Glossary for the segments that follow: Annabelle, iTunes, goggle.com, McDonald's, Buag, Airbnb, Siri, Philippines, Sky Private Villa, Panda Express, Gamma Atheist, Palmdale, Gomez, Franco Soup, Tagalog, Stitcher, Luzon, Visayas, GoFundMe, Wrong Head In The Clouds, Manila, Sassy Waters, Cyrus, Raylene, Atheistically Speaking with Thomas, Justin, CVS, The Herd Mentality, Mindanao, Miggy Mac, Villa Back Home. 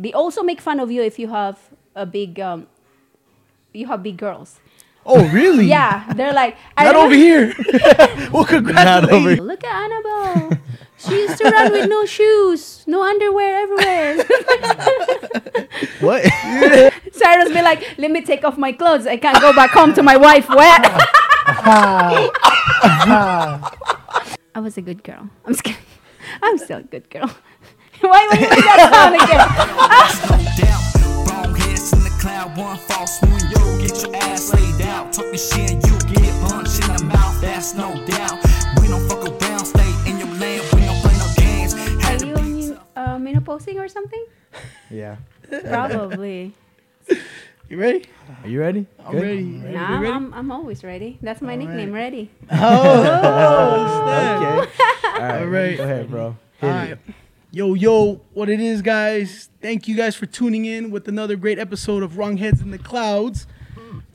They also make fun of you if you have a big, you have big girls. Oh, really? Yeah, they're like, not over here. Well, congratulations. Look at Annabelle. She used to run with no shoes, no underwear everywhere. What? Cyrus be like, let me take off my clothes. I can't go back home to my wife wet. I was a good girl. I'm scared. I'm still a good girl. Why would you make that sound again? Wrong heads in the cloud, one false one, yo, get your ass laid out. Talking shit and you get punched in the mouth, that's no doubt. We don't fuck around, stay in your land, we don't play no games. Are you on your menopausing or something? Yeah. Probably. You ready? Are you ready? I'm ready. No, I'm always ready. That's my nickname, Ready. Oh, okay. All right. Go ahead, bro. All right. Yo, what it is, guys. Thank you guys for tuning in with another great episode of Wrong Heads in the Clouds.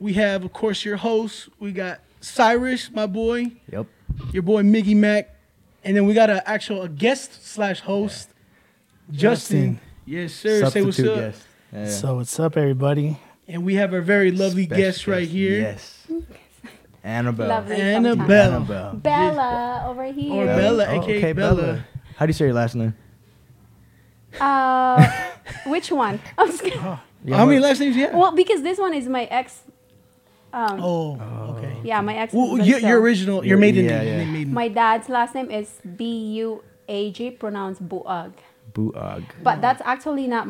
We have, of course, your hosts. We got Cyrus, my boy. Yep. Your boy, Miggy Mac. And then we got a guest / host, Justin. Yes, sir. Substitute say what's up. Guest. Yeah. So what's up, everybody? And we have our very lovely guest right here. Yes. Annabelle. Annabelle. Bella over here. Or Bella, a.k.a. Bella. How do you say your last name? Which one? I'm just kidding. How many last names do you have? Well, because this one is my ex. Okay. Yeah, my ex. Well, your original, your maiden name. My dad's last name is B-U-A-G, pronounced Buag. Buag. But that's actually not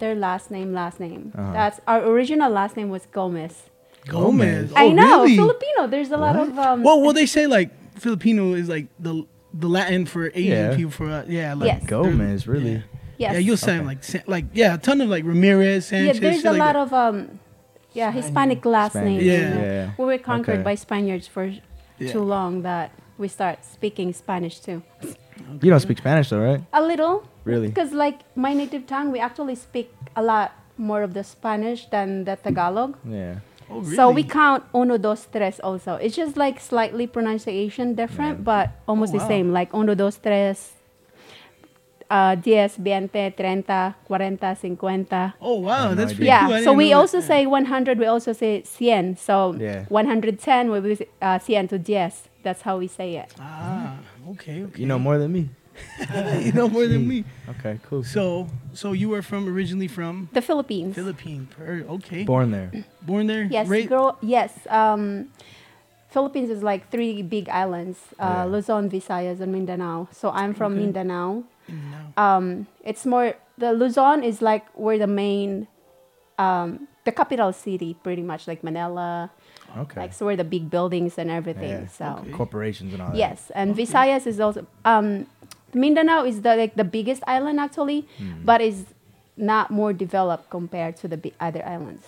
their last name. Uh-huh. That's our original last name was Gomez. Gomez. I know, really? Filipino. There's a lot of well they say like Filipino is like the Latin for Asian people for Gomez, really. Yeah. Yes. Yeah, you'll sound like a ton of like Ramirez, Sanchez. Yeah, there's a lot of Hispanic last names. Yeah. We were conquered by Spaniards for too long that we start speaking Spanish too. Okay. You don't speak Spanish though, right? A little. Really? Because like my native tongue, we actually speak a lot more of the Spanish than the Tagalog. Yeah. Oh, really? So we count uno, dos, tres also. It's just like slightly pronunciation different, but almost the same. Like uno, dos, tres, 10, 20, 30, 40, 50. Oh, wow. That's pretty cool. Yeah. So we also say 100. We also say 100. So 110, we will say 100 to 10. That's how we say it. Ah, okay. You know more than me. Okay, cool. So you were originally from the Philippines. Okay. Born there. Yes. Philippines is like 3 big islands: Luzon, Visayas, and Mindanao. So I'm from Mindanao. It's more the Luzon is like where the main, the capital city, pretty much like Manila. Okay. Like so where the big buildings and everything. Yeah. So corporations and all that. Yes, and Visayas is also Mindanao is the biggest island actually, but is not more developed compared to the other islands.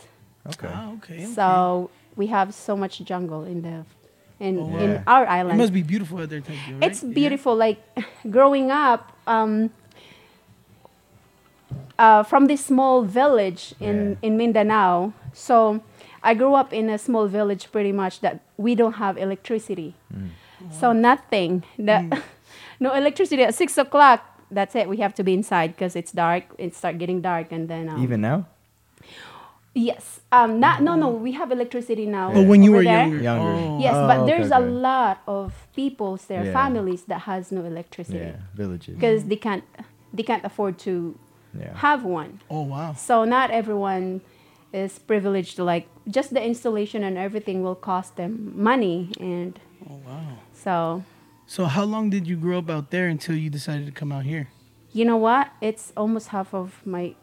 Okay. Ah, okay. So we have so much jungle in our island. It must be beautiful at their time. Right? It's beautiful. Yeah. Like growing up, from this small village in Mindanao, so. I grew up in a small village pretty much that we don't have electricity. So nothing. No electricity at 6 o'clock. That's it. We have to be inside because it's dark. It starts getting dark. And then... even now? Yes. No. We have electricity now. Yeah. But when you were younger. Oh. Yes, but there's a lot of people, their families that has no electricity. Yeah, villages. Because they can't afford to have one. Oh, wow. So not everyone... is privileged to like just the installation and everything will cost them money and so how long did you grow up out there until you decided to come out here? You know what? It's almost half of my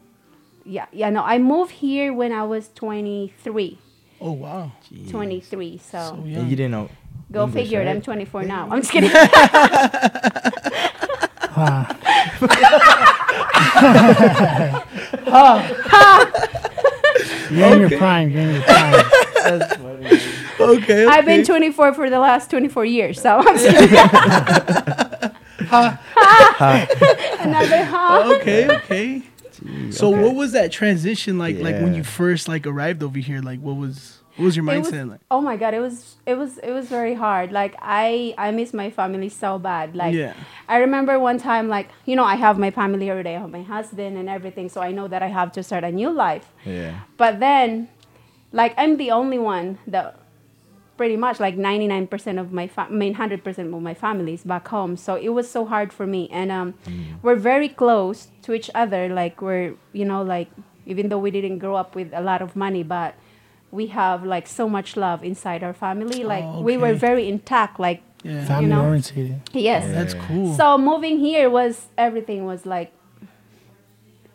I moved here when I was 23. Oh wow. Jeez. 23 so yeah. You didn't know go English, figure it right? I'm 24 now. I'm just kidding. You're in your prime. That's funny. Okay. I've been 24 for the last 24 years, so I'm kidding. Another Okay. Jeez, so what was that transition like when you first like arrived over here? Like what was What was your mindset like? Oh my God, it was very hard. Like I miss my family so bad. Like yeah. I remember one time, like, you know, I have my family every day, I have my husband and everything, so I know that I have to start a new life. Yeah. But then, like, I'm the only one that pretty much like 99% of my 100% of my family is back home. So it was so hard for me, and we're very close to each other. Like we're, you know, like even though we didn't grow up with a lot of money, but we have like so much love inside our family. Like we were very intact, like family oriented. Yes, that's cool. So moving here was everything was like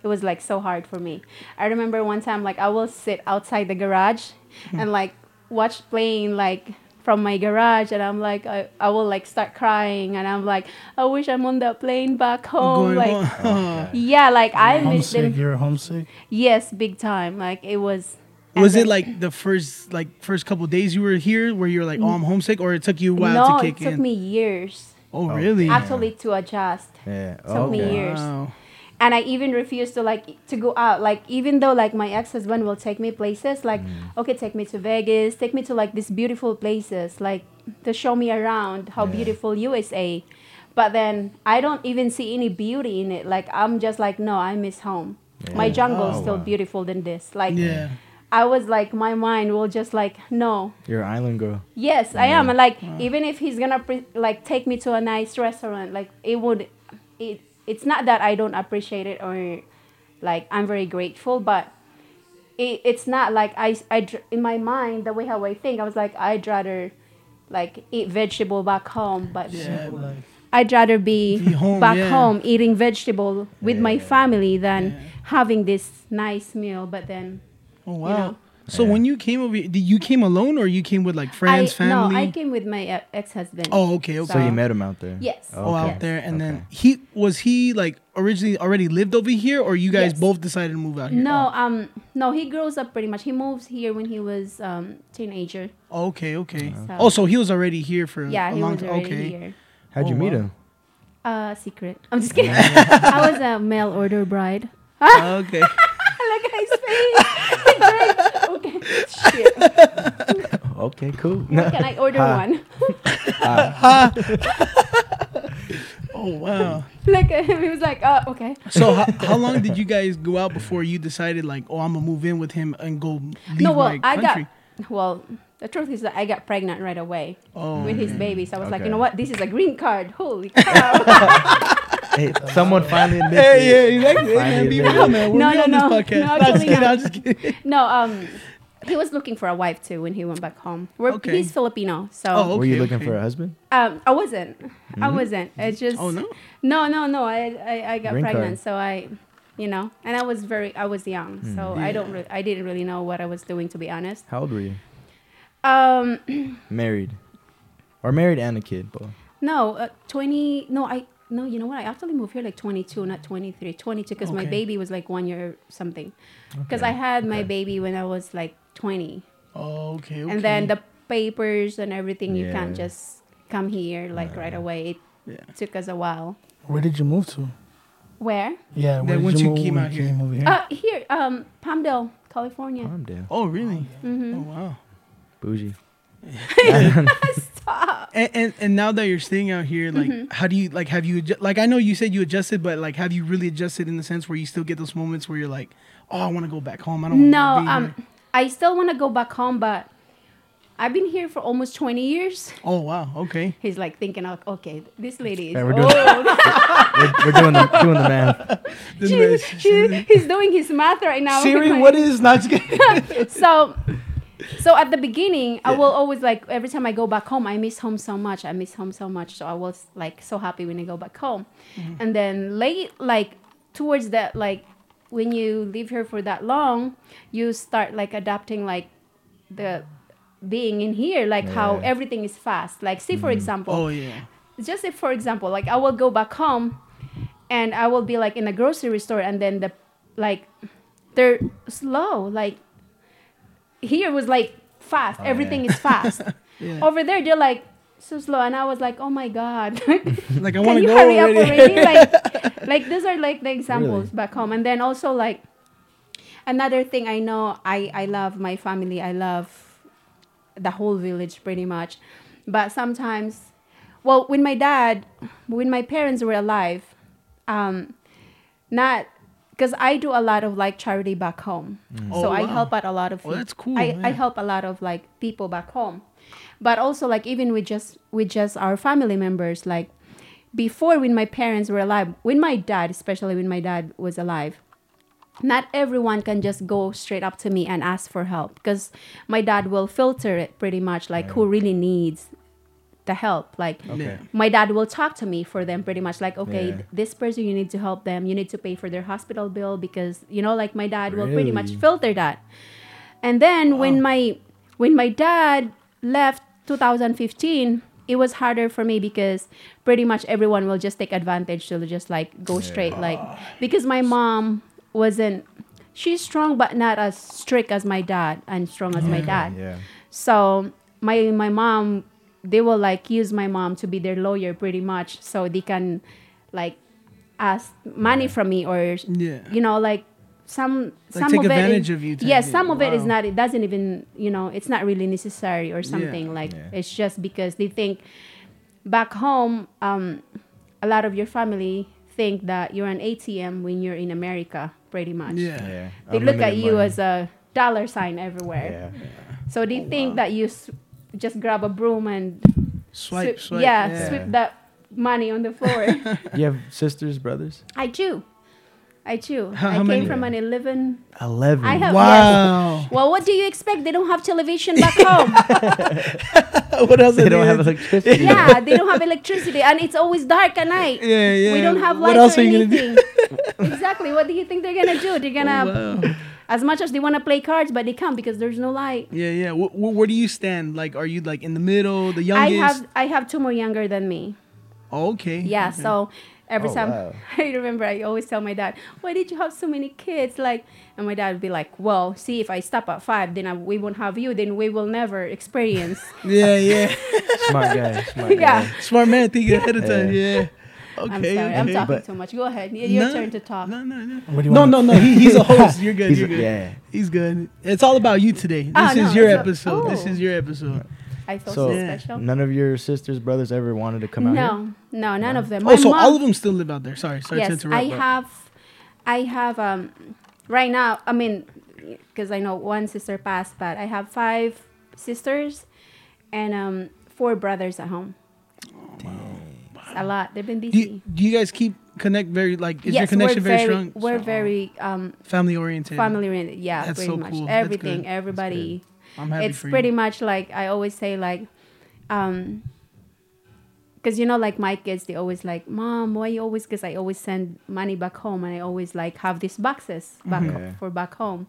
it was like so hard for me. I remember one time, like I will sit outside the garage and like watch playing like from my garage, and I'm like I will like start crying, and I'm like I wish I'm on that plane back home. Yeah, like I miss them. You're homesick. Yes, big time. Like it was. Was it like the first couple of days you were here where you were like, oh, I'm homesick, or it took you a while to kick in? No, it took me years. Oh, really? Actually, to adjust. Yeah. It took me years. Wow. And I even refused to like to go out. Like even though like my ex-husband will take me places, like, okay, take me to Vegas, take me to like these beautiful places, like to show me around how beautiful USA. But then I don't even see any beauty in it. Like I'm just like, no, I miss home. Yeah. My jungle is still beautiful than this. Like. Yeah. I was like, my mind will just like, no. You're an island girl. Yes, I am. And like, even if he's gonna like take me to a nice restaurant, like it would, it's not that I don't appreciate it or like I'm very grateful, but it's not like I in my mind, the way how I think, I was like, I'd rather like eat vegetable back home, but I'd rather be home, back home eating vegetable with my family than having this nice meal, but then... Oh, wow. You know? So when you came over, you came alone or you came with like friends, family? No, I came with my ex-husband. Oh, okay. So you met him out there? Yes. Oh, okay. Out there. And then was he like originally already lived over here, or you guys both decided to move out here? No, no, he grows up pretty much. He moves here when he was teenager. Oh, okay. So he was already here for a long time. Here. How'd you meet him? Secret. I'm just kidding. I was a mail order bride. Okay. Look at his face. Okay. Shit. Okay, cool. Can I order one? Oh, wow. Look at him. He was like, oh, okay. So how long did you guys go out before you decided, like, oh, I'm going to move in with him and go leave my country? The truth is that I got pregnant right away with his baby. So I was like, you know what? This is a green card. Holy cow. Hey, someone finally admits it. No, I'm just kidding. No, he was looking for a wife too when he went back home. He's Filipino, so. Were you looking for a husband? I wasn't. Mm-hmm. I wasn't. It's just. Oh no. No. I got pregnant, so I, you know, and I was young, so I didn't really know what I was doing, to be honest. How old were you? Married and a kid, both. No, 20. No, you know what? I actually moved here like 22, not 23. 22, because my baby was like 1 year or something. Because I had my baby when I was like 20. Oh, okay. And then the papers and everything, you can't just come here like right away. It took us a while. Where did you move to? Where? Yeah, where did you came out here? Here, Palmdale, California. Palmdale. Oh, really? Mm-hmm. Oh, wow. Bougie. Stop. And now that you're staying out here, like, how do you like? Have you like? I know you said you adjusted, but like, have you really adjusted in the sense where you still get those moments where you're like, oh, I want to go back home. I don't. No, I still want to go back home, but I've been here for almost 20 years. Oh wow, okay. He's like thinking, okay, this lady is old. We're doing the math. He's doing his math right now. Siri, what is not so? So at the beginning, I will always like every time I go back home, I miss home so much. So I was like so happy when I go back home. Mm-hmm. And then late, like towards that, like when you live here for that long, you start like adapting like the being in here, like how everything is fast. Like see, for example, just if for example, like I will go back home and I will be like in a grocery store, and then they're slow, like. Here was like fast. Everything is fast. Over there, they're like so slow, and I was like, oh my God. Like I want to go hurry up already? Like these are like the examples back home. And then also like another thing I know, I love my family. I love the whole village pretty much. But sometimes, well, when my parents were alive, not because I do a lot of like charity back home. So I help out a lot of that's cool. I help a lot of like people back home. But also like even with just our family members, like before when my parents were alive, when my dad was alive, not everyone can just go straight up to me and ask for help, because my dad will filter it pretty much, like who really needs the help. Like my dad will talk to me for them pretty much, like, okay, this person, you need to help them. You need to pay for their hospital bill because, you know, like my dad will pretty much filter that. And then when my dad left 2015, it was harder for me because pretty much everyone will just take advantage to just like go straight, like, because my mom she's strong but not as strict as my dad and strong as my dad. Yeah. So my mom, they will like use my mom to be their lawyer pretty much, so they can like ask money from me or you know, like some take of advantage it is, of you to some of it is not, it doesn't even, you know, it's not really necessary or something like it's just because they think back home a lot of your family think that you're an ATM when you're in America pretty much. They look at you as a dollar sign everywhere. So they think that you just grab a broom and swipe. Sweep that money on the floor. You have sisters, brothers? I do. I came from an 11. 11. I have, well, what do you expect? They don't have television back home. What else? They don't have electricity. Yeah, they don't have electricity, and it's always dark at night. Yeah. We don't have lights or anything. Exactly. What do you think they're gonna do? They're gonna, as much as they wanna play cards, but they can't because there's no light. Yeah. Where do you stand? Like, are you like in the middle, the youngest? I have two more younger than me. Okay. Yeah. Okay. So. Every time, I remember, I always tell my dad, why did you have so many kids? Like, and my dad would be like, well, see, if I stop at 5, then we won't have you. Then we will never experience. Smart guy. Smart man, thinking ahead of time. Yeah. Okay. I'm sorry, I'm talking too much. Go ahead. Your turn to talk. No. No. He's a host. You're good. You're good. Yeah. He's good. It's all about you today. This is your episode. I feel so special. None of your sisters, brothers ever wanted to come out here? No, none of them. My mom, all of them still live out there. Sorry to interrupt. I have right now, I mean, because I know one sister passed, but I have 5 sisters and 4 brothers at home. Wow. It's a lot. They've been busy. Do you guys connect very, like, is your connection very strong? We're very... Family-oriented, yeah, that's pretty much. Cool. Everything, everybody... I'm happy it's for pretty you. Much like I always say, like, because you know, like my kids, they always like, Mom, why you always? Because I always send money back home, and I always like have these boxes for back home.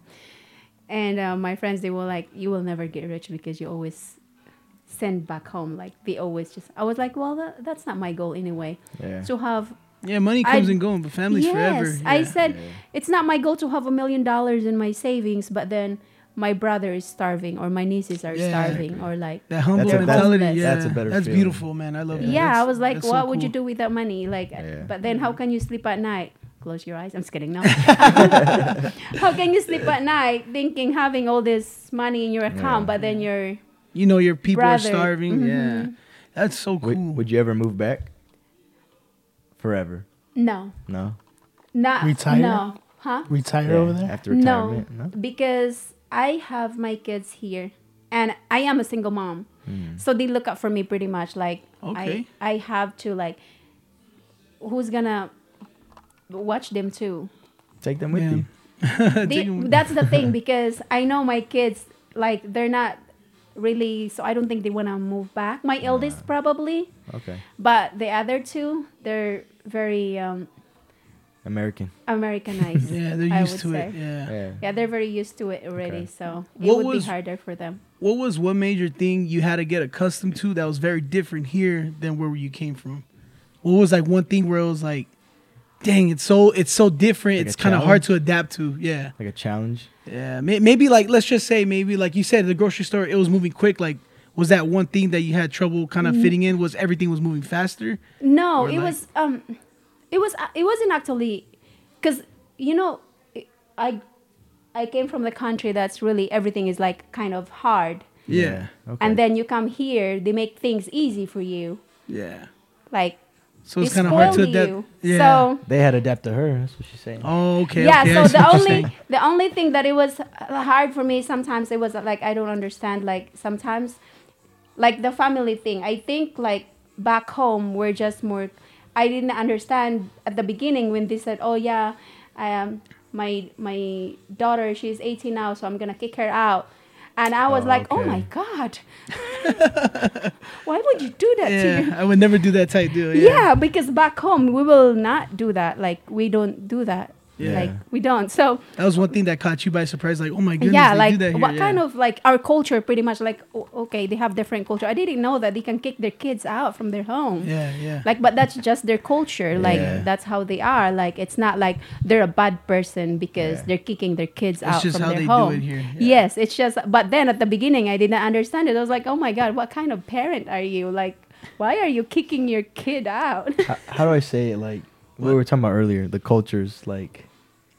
And my friends, they were like, you will never get rich because you always send back home. Like they always just. I was like, well, that's not my goal anyway. Yeah. To have. Yeah, money comes and goes, but family's forever. Yeah. I said it's not my goal to have $1 million in my savings, but then. My brother is starving, or my nieces are starving, or like that humble mentality. That's a better. That's feeling. Beautiful, man. I love that. Yeah, I was like, what would you do with that money? Like, but then how can you sleep at night? Close your eyes. I'm just kidding. No. How can you sleep at night thinking having all this money in your account, but then your, you know, your people are starving. Mm-hmm. Yeah, that's so cool. Would you ever move back? Forever? No. Not retire. No. Huh? Retire over there after retirement? No. Because. I have my kids here, and I am a single mom, so they look up for me pretty much. Like I have to, like, who's gonna watch them too? Take them with you. That's the thing, because I know my kids, like, they're not really. So I don't think they wanna move back. My eldest probably. Okay. But the other two, they're very. Americanized. Yeah, they're used to it. Yeah, they're very used to it already, so it would be harder for them. What was one major thing you had to get accustomed to that was very different here than where you came from? What was, like, one thing where it was like, dang, it's so different, like it's kind of hard to adapt to? Yeah. Like a challenge? Yeah, maybe, like, let's just say maybe, like you said, the grocery store, it was moving quick, like, was that one thing that you had trouble kind of fitting in? Was everything was moving faster? No, or it was... It wasn't actually, because, you know, I came from the country that's really everything is like kind of hard. Yeah. Okay. And then you come here, they make things easy for you. Yeah. Like, so it's kind of hard to adapt. Yeah. So they had to adapt to her. That's what she's saying. Oh, okay. Yeah. Okay. So the only thing that it was hard for me sometimes, it was like I don't understand. Like sometimes, like the family thing. I think like back home we're just more. I didn't understand at the beginning when they said, "Oh yeah, my daughter, she's 18 now, so I'm gonna kick her out." And I was like, okay. Oh, my God. Why would you do that to you? I would never do that type deal. Yeah. Yeah, because back home, we will not do that. Like, we don't do that. Yeah. Like, we don't. So that was one thing that caught you by surprise. Like, oh, my goodness, yeah, like, do that here. What kind of, like, our culture pretty much, like, okay, they have different culture. I didn't know that they can kick their kids out from their home. Yeah, yeah. Like, but that's just their culture. Like, that's how they are. Like, it's not like they're a bad person because they're kicking their kids out from their home. It's just how they do it here. Yeah. Yes, it's just, but then at the beginning, I didn't understand it. I was like, oh, my God, what kind of parent are you? Like, why are you kicking your kid out? How do I say it? Like, we were talking about earlier, the cultures, like...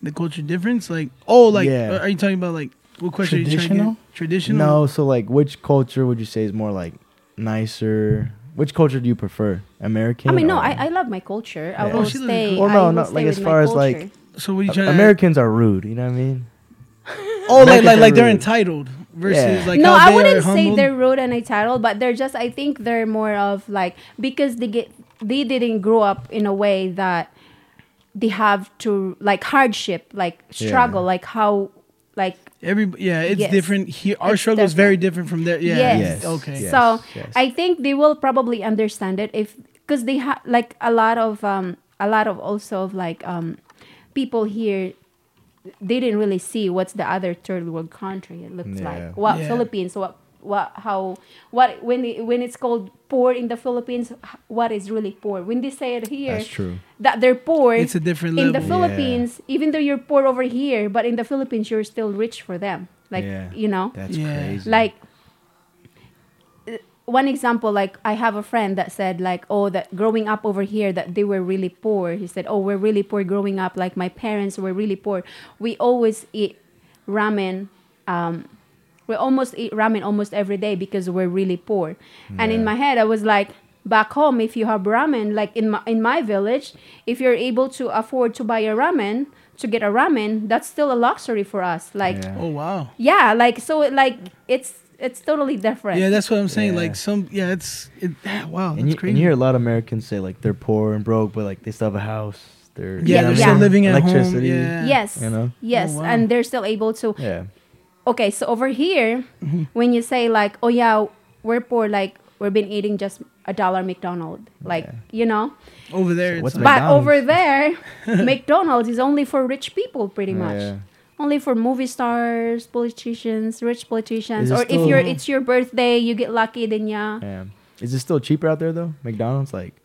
The culture difference? Like, are you talking about, like, what question are you trying to get? Traditional? No, so, like, which culture would you say is more, like, nicer? Which culture do you prefer? American? I mean, I love my culture. Yeah. I will stay with my culture. Or no, like, as far as, like, so what you trying Americans are rude, you know what I mean? like they're entitled versus, like, no, I wouldn't say they're rude and entitled, but they're just, I think they're more of, like, because they didn't grow up in a way that they have to, like, hardship, like, struggle, like, how, like... it's different. Here, our struggle is very different from there. Yeah. Yes. Okay. Yes. So, I think they will probably understand it if... Because they have, like, a lot of people here, they didn't really see what's the other third world country it looks like. What Philippines, when it's called poor in the Philippines, what is really poor? When they say it here, that's true. That they're poor, it's a different level. In the Philippines, even though you're poor over here, but in the Philippines you're still rich for them. Like you know, that's crazy. Like one example, like I have a friend that said, like, oh, that growing up over here, that they were really poor. He said, oh, we're really poor growing up. Like my parents were really poor. We always eat ramen. We almost eat ramen almost every day because we're really poor. Yeah. And in my head, I was like, back home, if you have ramen, like in my village, if you're able to afford to buy a ramen, that's still a luxury for us. Like, oh wow, yeah, like so, like it's totally different. Yeah, that's what I'm saying. Like wow, that's crazy. And you hear a lot of Americans say like they're poor and broke, but like they still have a house. They're they're still living at electricity. Home. Yeah. Yes, you know? Yes, oh, wow. And they're still able to. Yeah. Okay, so over here, when you say like, oh yeah, we're poor, like we've been eating just $1 McDonald's, like you know. Over there, so over there, McDonald's is only for rich people, pretty much. Yeah. Only for movie stars, politicians, rich politicians, or if it's your birthday, you get lucky, then yeah. Is it still cheaper out there though? McDonald's, like,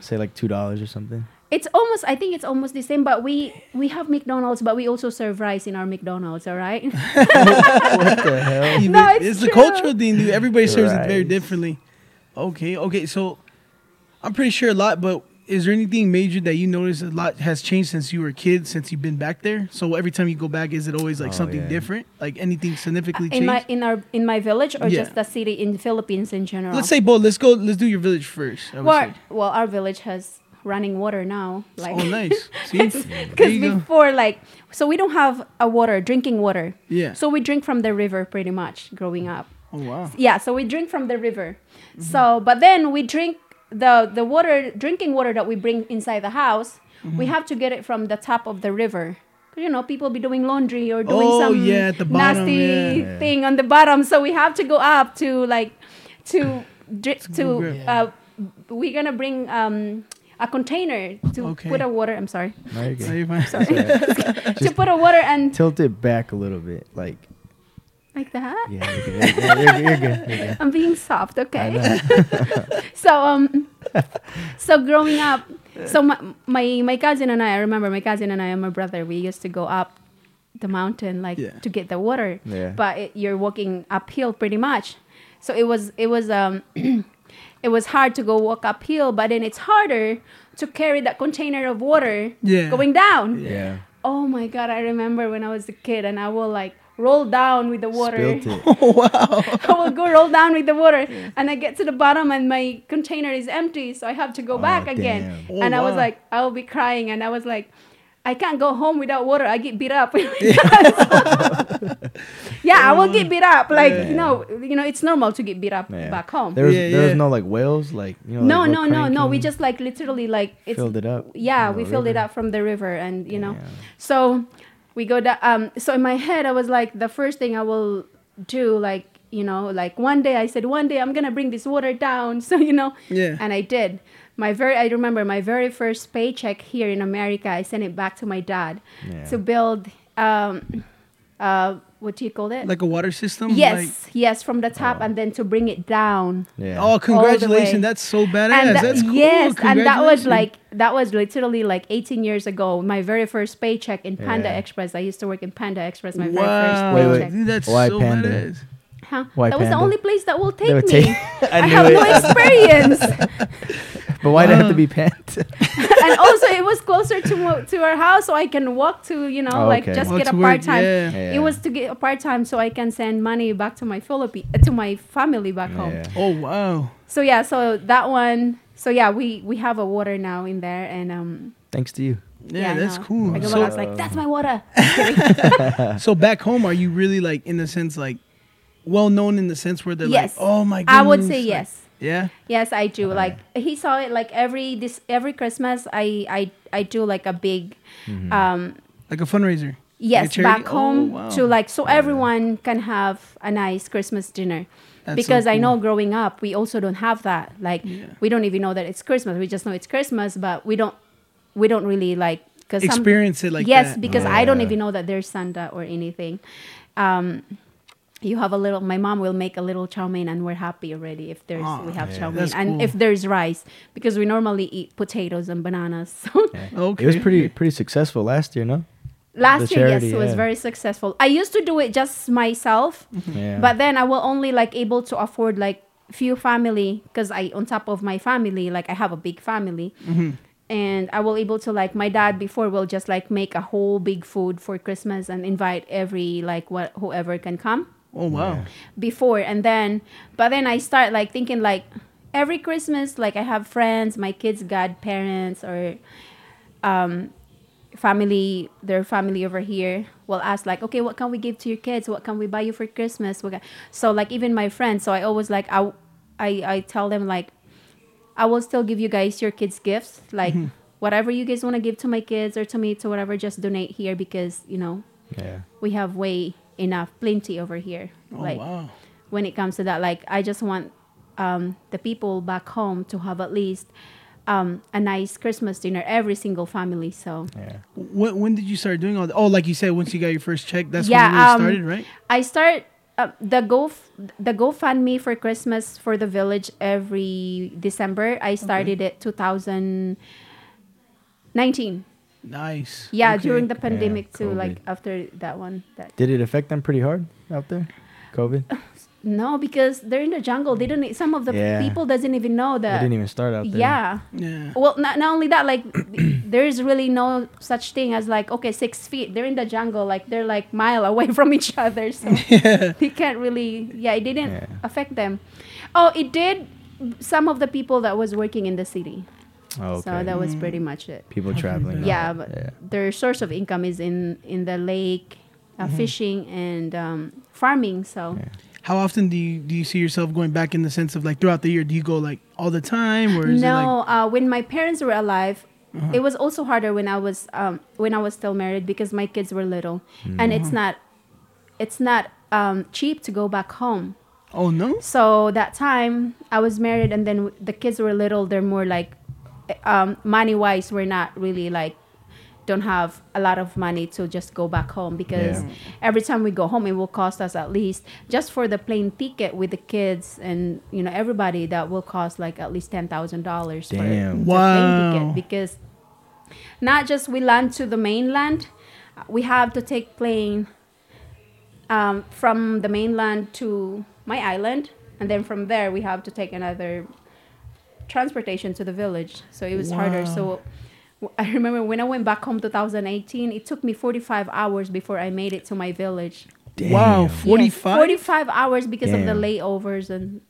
say like $2 or something. It's almost, I think it's almost the same, but we have McDonald's, but we also serve rice in our McDonald's, all right? What the hell? No, it's the cultural thing, dude. Everybody serves it very differently. Okay, so I'm pretty sure a lot, but is there anything major that you notice a lot has changed since you were a kid, since you've been back there? So every time you go back, is it always like something different? Like anything significantly changed? In my village or just the city in the Philippines in general? Let's say both. Let's do your village first. Well, our village has... running water now, like nice, because before like so we don't have drinking water, so we drink from the river pretty much growing up. Oh wow, yeah, so we drink from the river. So but then we drink the water, drinking water that we bring inside the house, we have to get it from the top of the river. You know, people be doing laundry or doing at the bottom, nasty thing on the bottom, so we have to go up to like to drink we're gonna bring a container to put a water. I'm sorry. No, you're good. No, sorry. To put a water and tilt it back a little bit, like that. Yeah, you're good. I'm being soft, okay? So growing up, so my cousin and I remember my brother, we used to go up the mountain to get the water. Yeah. But you're walking uphill pretty much, so it was. It was hard to go walk uphill, but then it's harder to carry that container of water going down. Yeah. Oh my God, I remember when I was a kid and I will like roll down with the water. Oh, wow. I will go roll down with the water. Yeah. And I get to the bottom and my container is empty. So I have to go back again. Oh, and wow. I was like, I will be crying. And I was like, I can't go home without water. I get beat up. I will get beat up. Like, you know, it's normal to get beat up back home. There was no like whales, like, you know. No. We just like literally like it's, filled it up. Yeah, we filled it up from the river, and you know, so we go down. So in my head, I was like, the first thing I will do, like, you know, like one day I'm gonna bring this water down. So you know, and I did. I remember my very first paycheck here in America, I sent it back to my dad to build, what do you call it? Like a water system? Yes, like, from the top and then to bring it down. Yeah. Oh, congratulations. That's so badass. That's cool. Yes, and that was literally like 18 years ago, my very first paycheck in Panda Express. I used to work in Panda Express, my very first paycheck. Wait, that's so badass. Huh? That was the only place that will take me. I have no experience. But why did it have to be pants? And also, it was closer to our house, so I can walk to, you know, get a part-time. Yeah. Yeah. It was to get a part-time so I can send money back to my to my family back home. Yeah. Oh, wow. So, so that one. So, we have a water now in there. And thanks to you. Yeah, that's cool. Like, I was like, that's my water. So, back home, are you really, like, in the sense, like, well-known in the sense where they're like, oh, my goodness. I would say yes. Yeah. Yes, I do. Like he saw it. Like every Christmas, I do like a big, like a fundraiser. Yes, like a back home to like everyone can have a nice Christmas dinner. That's because so cool. I know growing up we also don't have that. Like we don't even know that it's Christmas. We just know it's Christmas, but we don't really like experience it like that. Yes, because I don't even know that there's Santa or anything. My mom will make a little chow mein and we're happy already if there's, we have chow mein. And if there's rice, because we normally eat potatoes and bananas. So okay. It was pretty successful last year, no? Last year, charity, yes, it was very successful. I used to do it just myself, but then I will only like able to afford like few family because on top of my family, like I have a big family. Mm-hmm. And I will able to like my dad before will just like make a whole big food for Christmas and invite every like whoever can come. Oh wow! Yeah. Before and then, but then I start like thinking like every Christmas like I have friends, my kids' godparents or family, their family over here will ask like, okay, what can we give to your kids? What can we buy you for Christmas? So like even my friends, so I always like I tell them like I will still give you guys your kids' gifts like whatever you guys want to give to my kids or to me to whatever, just donate here because you know we have way. Enough, plenty over here. Oh, like wow. When it comes to that, like I just want the people back home to have at least a nice Christmas dinner, every single family. So when did you start doing all that? Oh, like you said, once you got your first check, that's when you really started, right? I start the GoFundMe for Christmas for the village every December. I started it 2019. Nice. Yeah, during the pandemic too, like after that one. Did it affect them pretty hard out there? COVID? No, because they're in the jungle. They don't. Some of the people doesn't even know that. They didn't even start out there. Yeah. Well, not only that, like there is really no such thing as like 6 feet. They're in the jungle, like they're like mile away from each other, so they can't really. Yeah, it didn't affect them. Oh, it did. Some of the people that was working in the city. Okay. So that was pretty much it. People traveling. Yeah, but their source of income is in the lake, fishing and farming. So, how often do you see yourself going back in the sense of like throughout the year? Do you go like all the time or is it like when my parents were alive, it was also harder when I was still married because my kids were little, and it's not cheap to go back home. Oh no! So that time I was married, and then the kids were little. They're more like. Money wise, we're not really like don't have a lot of money to just go back home because every time we go home, it will cost us at least just for the plane ticket with the kids and you know everybody that will cost like at least $10,000 for the plane ticket because not just we land to the mainland, we have to take plane from the mainland to my island and then from there we have to take another. Transportation to the village, so it was harder. So I remember when I went back home 2018, it took me 45 hours before I made it to my village. Damn. Wow, 45? Yes, 45 hours because of the layovers. And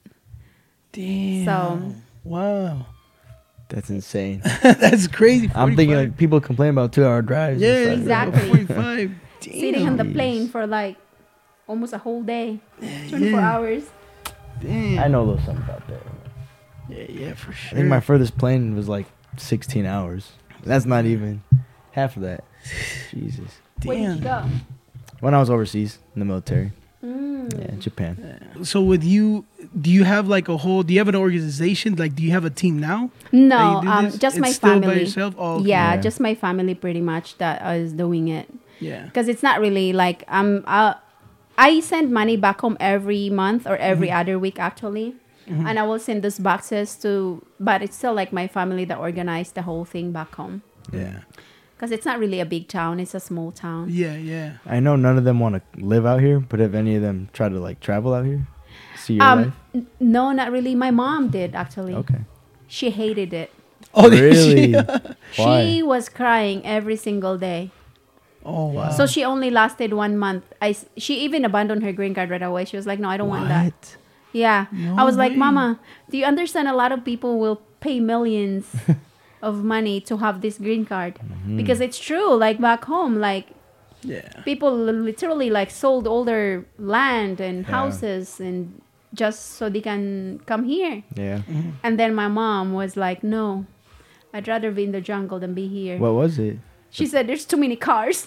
damn. So. Wow. That's insane. That's crazy. 45. I'm thinking like people complain about 2-hour drives. Yeah, exactly. 45. Damn. Sitting on the plane for like almost a whole day. 24 hours. Damn. I know those things out there. Yeah, yeah, for sure. I think my furthest plane was like 16 hours. That's not even half of that. Jesus. Damn. Where did you go? When I was overseas in the military. Mm. Yeah, Japan. Yeah. So with you, do you have like a whole, do you have an organization? Like, do you have a team now? No, just my family. Still by yourself? Oh, okay. Yeah, just my family pretty much that is doing it. Yeah. Because it's not really like, I send money back home every month or every other week actually. Mm-hmm. And I will send those boxes to, but it's still like my family that organized the whole thing back home. Yeah. Because it's not really a big town. It's a small town. Yeah, yeah. I know none of them want to live out here, but if any of them try to, like, travel out here? See your life? No, not really. My mom did, actually. Okay. She hated it. Oh, really? She was crying every single day. Oh, wow. So she only lasted 1 month. She even abandoned her green card right away. She was like, no, I don't want that. Yeah. No I was way. Like, Mama, do you understand a lot of people will pay millions of money to have this green card because it's true, like back home, like people literally like sold all their land and houses and just so they can come here. And then my mom was like, no, I'd rather be in the jungle than be here. What was it? She said there's too many cars.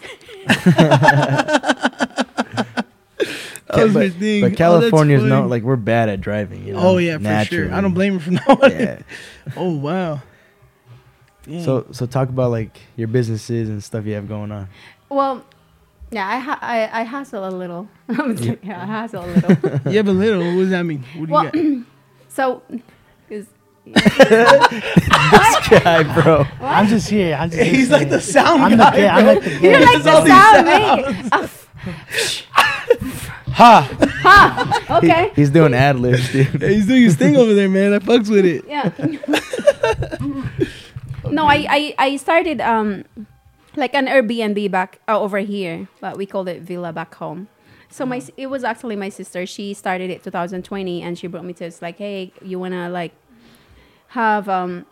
But California's not like we're bad at driving, you know? Oh yeah, naturally. For sure. I don't blame her for not. Oh wow. Yeah. So talk about like your businesses and stuff you have going on. Well, yeah, I hustle a little. I hustle a little. You have a little. What does that mean? What do you got? This guy, bro. What? I'm just here. He's like the sound guy. You're like the sound man. Ha. Okay. He's doing ad libs, dude. He's doing his thing over there, man. I fucks with it. Yeah. No, I started like an Airbnb back over here, but we called it Villa Back Home. So it was actually my sister. She started it 2020, and she brought me to. It's like, hey, you wanna like have some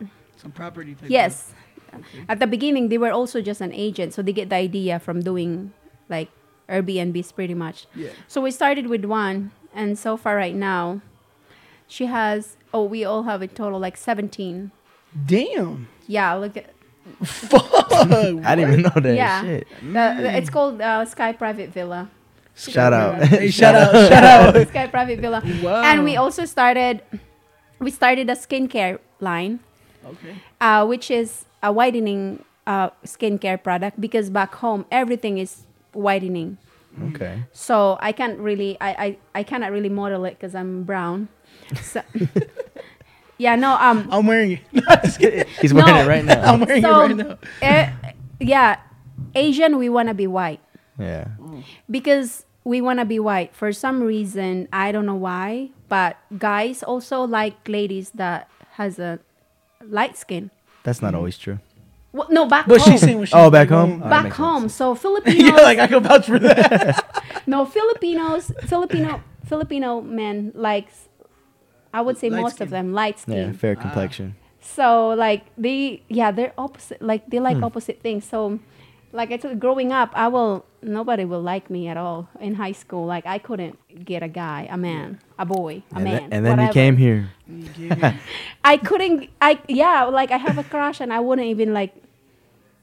property? Yes. Okay. At the beginning, they were also just an agent, so they get the idea from doing like Airbnbs pretty much. Yeah. So we started with one, and so far right now, she has. Oh, we all have a total like 17. Damn. Yeah, look at. Fuck! I didn't even know that. Yeah, shit. It's called Sky Private Villa. Shout out! Sky Private Villa. Wow. And we also started a skincare line. Okay. Which is a whitening skincare product because back home everything is whitening. Okay. So I can't really, I cannot really model it because I'm brown. So. Yeah, no. I'm wearing it. He's wearing it right now. I'm wearing it right now. Asian, we want to be white. Yeah. Because we want to be white. For some reason, I don't know why, but guys also like ladies that has a light skin. That's not always true. Well, no, back home. She's saying back home? Back home. So Filipinos. Yeah, like I can vouch for that. No, Filipino men likes... I would say light most skin. Of them light skin. Yeah, fair complexion. So like they're opposite. Like they like opposite things. So like I said, growing up, nobody will like me at all in high school. Like I couldn't get a guy, a man, a boy, a man. And then you came here. I couldn't. Like I have a crush, and I wouldn't even like.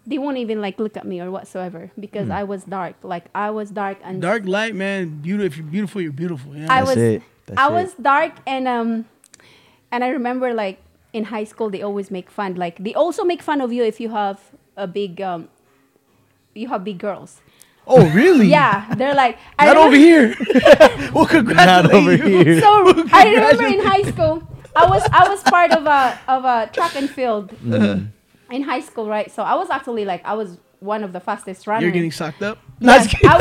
They won't even like look at me or whatsoever because I was dark. Like I was dark and dark light, man. Beautiful. If you're beautiful, you're beautiful. Yeah. I was dark and I remember like in high school they always make fun. Like they also make fun of you if you have big girls. Oh really? Yeah, they're like over here. Well, congratulate over you. Here. So I remember in high school I was part of a track and field in high school, right? So I was actually like one of the fastest runners. You're getting socked up. Yes, I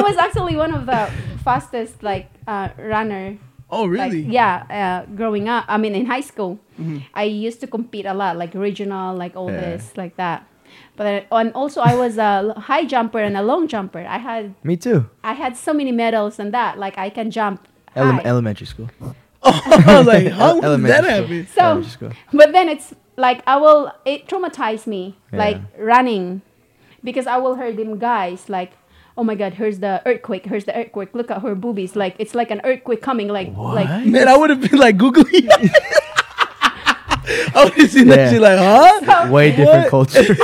was actually one of the fastest like runner. Oh really? Like, growing up, I mean in high school, I used to compete a lot, like regional, like all this, like that. But and also I was a high jumper and a long jumper. I had me too. I had so many medals and that. Like I can jump. Elementary school. Oh, I was like, how did that happen? So, but then it's like it traumatized me, like running, because I will hear them guys like, oh my God, here's the earthquake, look at her boobies, like it's like an earthquake coming, like what? Like man, I would have been like googly. I would have seen that shit like, huh? So, way different cultures.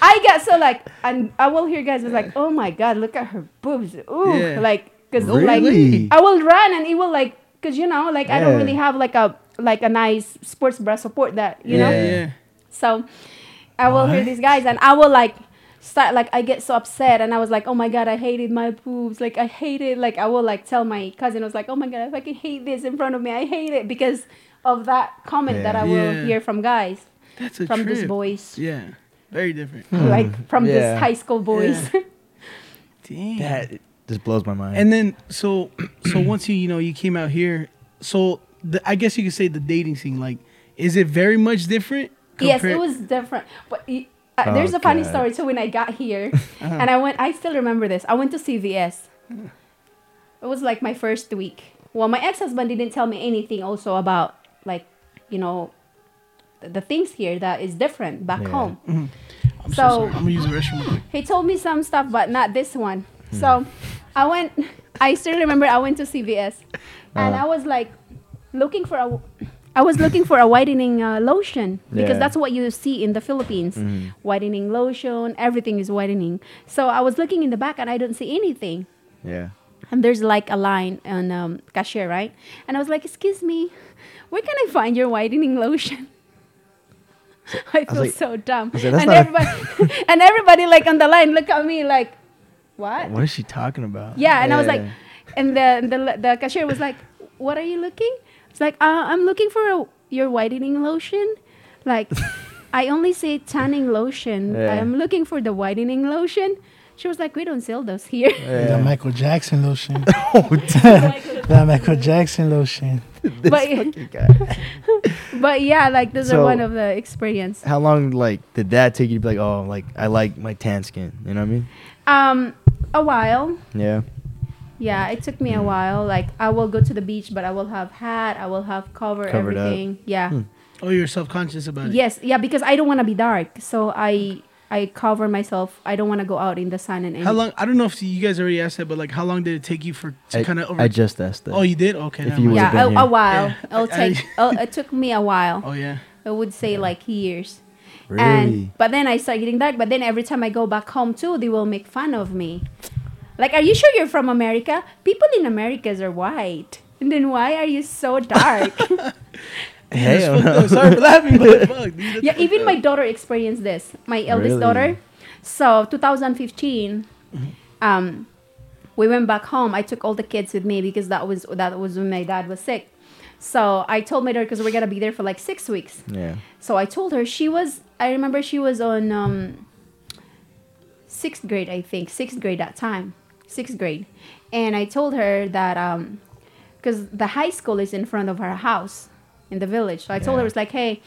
I got so like, and I will hear guys was like, oh my God, look at her boobs, ooh, like because really? Like I will run and it will like. Because, you know, like, I don't really have, like a nice sports bra support that, you know? Yeah. So, I will hear these guys, and I will, like, start, like, I get so upset, and I was like, oh, my God, I hated my boobs. Like, I hate it. Like, I will, like, tell my cousin, I was like, oh, my God, I fucking hate this in front of me. I hate it because of that comment that I will hear from guys. That's a trip. From these boys. Yeah. Very different. Like, from these high school boys. Yeah. Damn. That... This blows my mind. And then, so once you came out here, so I guess you could say the dating scene, like, is it very much different? Yes, it was different. But there's a funny story too. When I got here, and I still remember this. I went to CVS. It was like my first week. Well, my ex-husband didn't tell me anything also about like, the things here that is different back home. Mm-hmm. I'm so sorry. I'm gonna use the restroom. He told me some stuff, but not this one. So, I still remember I went to CVS, and I was like looking for a whitening lotion because that's what you see in the Philippines. Mm. Whitening lotion, everything is whitening. So I was looking in the back and I don't see anything. Yeah. And there's like a line on cashier, right? And I was like, "Excuse me, where can I find your whitening lotion?" I feel so dumb. Like, and everybody like on the line look at me like. What is she talking about? Yeah, and I was like, and the cashier was like, what are you looking? It's like, I'm looking for your whitening lotion. Like, I only say tanning lotion. Yeah. I'm looking for the whitening lotion. She was like, we don't sell those here. Yeah. The Michael Jackson lotion. Oh, damn. The Michael Jackson lotion. This fucking guy. But yeah, like, those are one of the experience. How long, like, did that take you to be like, oh, like, I like my tan skin. You know what I mean? A while. Yeah, it took me a while. Like, I will go to the beach, but I will have hat, I will have covered everything up. Yeah. Oh, you're self-conscious about it. Yes, yeah, because I don't want to be dark, so I cover myself. I don't want to go out in the sun and anything. How long? I don't know if you guys already asked that, but like, how long did it take you for to kind of? I just asked that. Oh, you did? Okay. A while. Yeah. It took me a while. Oh yeah. I would say like years. Really? But then I start getting dark. But then every time I go back home too, they will make fun of me. Like, are you sure you're from America? People in Americas are white. And then why are you so dark? Hey, sorry for laughing, but fuck, dude, yeah, even my daughter experienced this. My eldest daughter. So 2015, we went back home. I took all the kids with me because that was when my dad was sick. So I told my daughter because we're gonna be there for like 6 weeks. Yeah. So I told her I remember she was on sixth grade that time. And I told her that because the high school is in front of her house. In the village. So I told her, it's like, hey,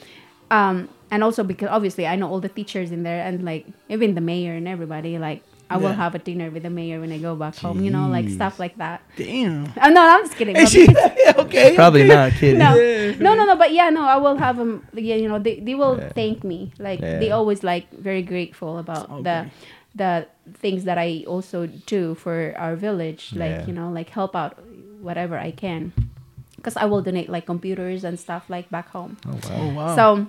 and also because obviously I know all the teachers in there and like even the mayor and everybody, like I will have a dinner with the mayor when I go back home, like stuff like that. Damn. Oh, no, I'm just kidding. Okay. Probably not kidding. No. Yeah. No. But yeah, no, I will have them. Yeah, they will thank me. Like they always like very grateful about the things that I also do for our village. Like, like help out whatever I can. Because I will donate like computers and stuff like back home. Oh wow!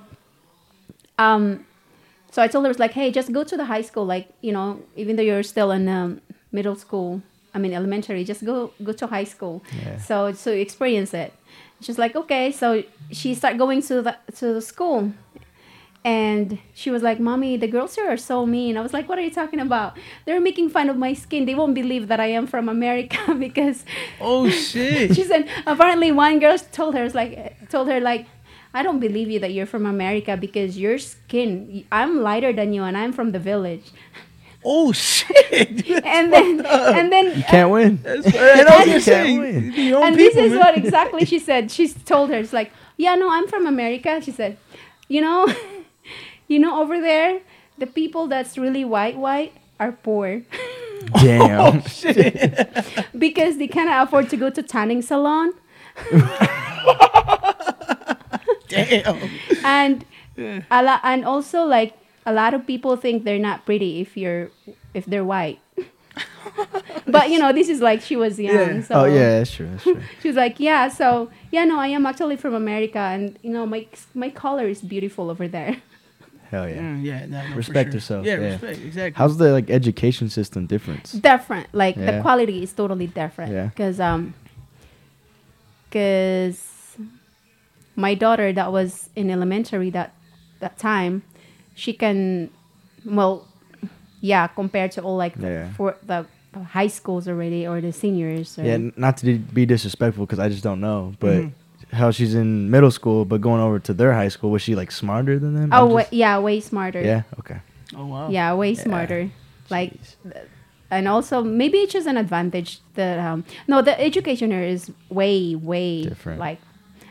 So I told her, it's like, hey, just go to the high school. Like, even though you're still in middle school, I mean elementary, just go to high school. Yeah. So experience it. She's like, okay. So she started going to the school, and she was like, mommy, the girls here are so mean. I was like, what are you talking about? They're making fun of my skin. They won't believe that I am from America because... Oh, shit. She said, apparently one girl told her, I don't believe you that you're from America because your skin, I'm lighter than you and I'm from the village. Oh, shit. And then... You can't win. You can't win. And this is what exactly she said. She told her, it's like, yeah, no, I'm from America. She said, over there, the people that's really white are poor. Damn. Oh, shit. Because they cannot afford to go to tanning salon. Damn. And also, like, a lot of people think they're not pretty if they're white. But you know, this is like she was young. Yeah. So. Oh yeah, that's true. That's true. She was like, yeah. So yeah, no, I am actually from America, and you know, my color is beautiful over there. Hell yeah. No, respect yourself. Sure. Yeah, respect. Exactly. How's the like education system difference? Different. Like the quality is totally different. Yeah. Cause my daughter that was in elementary that time, she can, well. Yeah, compared to all like the high schools already or the seniors. Or not to be disrespectful because I just don't know, but how she's in middle school, but going over to their high school, was she like smarter than them? Oh, way smarter. Yeah, okay. Oh wow. Yeah, way smarter. Like, and also maybe it's just an advantage that the education here is way different. Like,